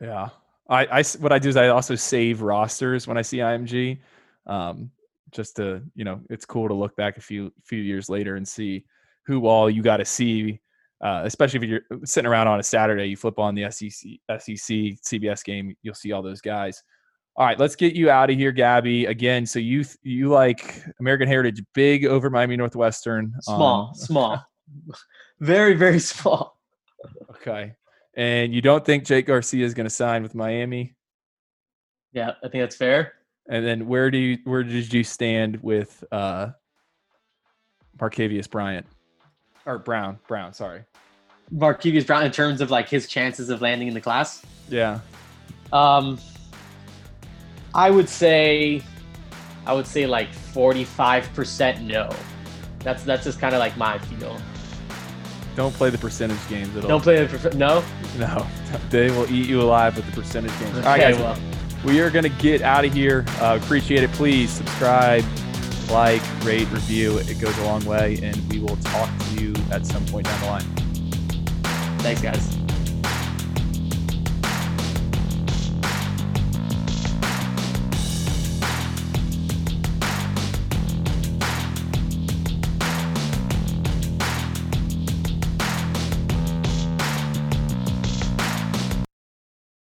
Yeah. I, I, what I do is I also save rosters when I see I M G. Um, just to, you know, it's cool to look back a few, few years later and see who all you got to see, uh, especially if you're sitting around on a Saturday, you flip on the S E C, S E C, C B S game, you'll see all those guys. All right, let's get you out of here, Gabby. Again, so you, you like American Heritage big over Miami Northwestern. Small, um, small, very, very small. Okay. And you don't think Jake Garcia is going to sign with Miami? Yeah, I think that's fair. And then where do you, where did you stand with uh, Marquevious Bryant or Brown Brown? Sorry, Marquevious Brown in terms of like his chances of landing in the class. Yeah, um, I would say, I would say like forty-five percent no. That's that's just kind of like my feel. Don't play the percentage games at all. Don't play the no. No, they will eat you alive with the percentage games. Okay, all right, guys. Well. We are going to get out of here. Uh, appreciate it. Please subscribe, like, rate, review. It goes a long way, and we will talk to you at some point down the line. Thanks, guys.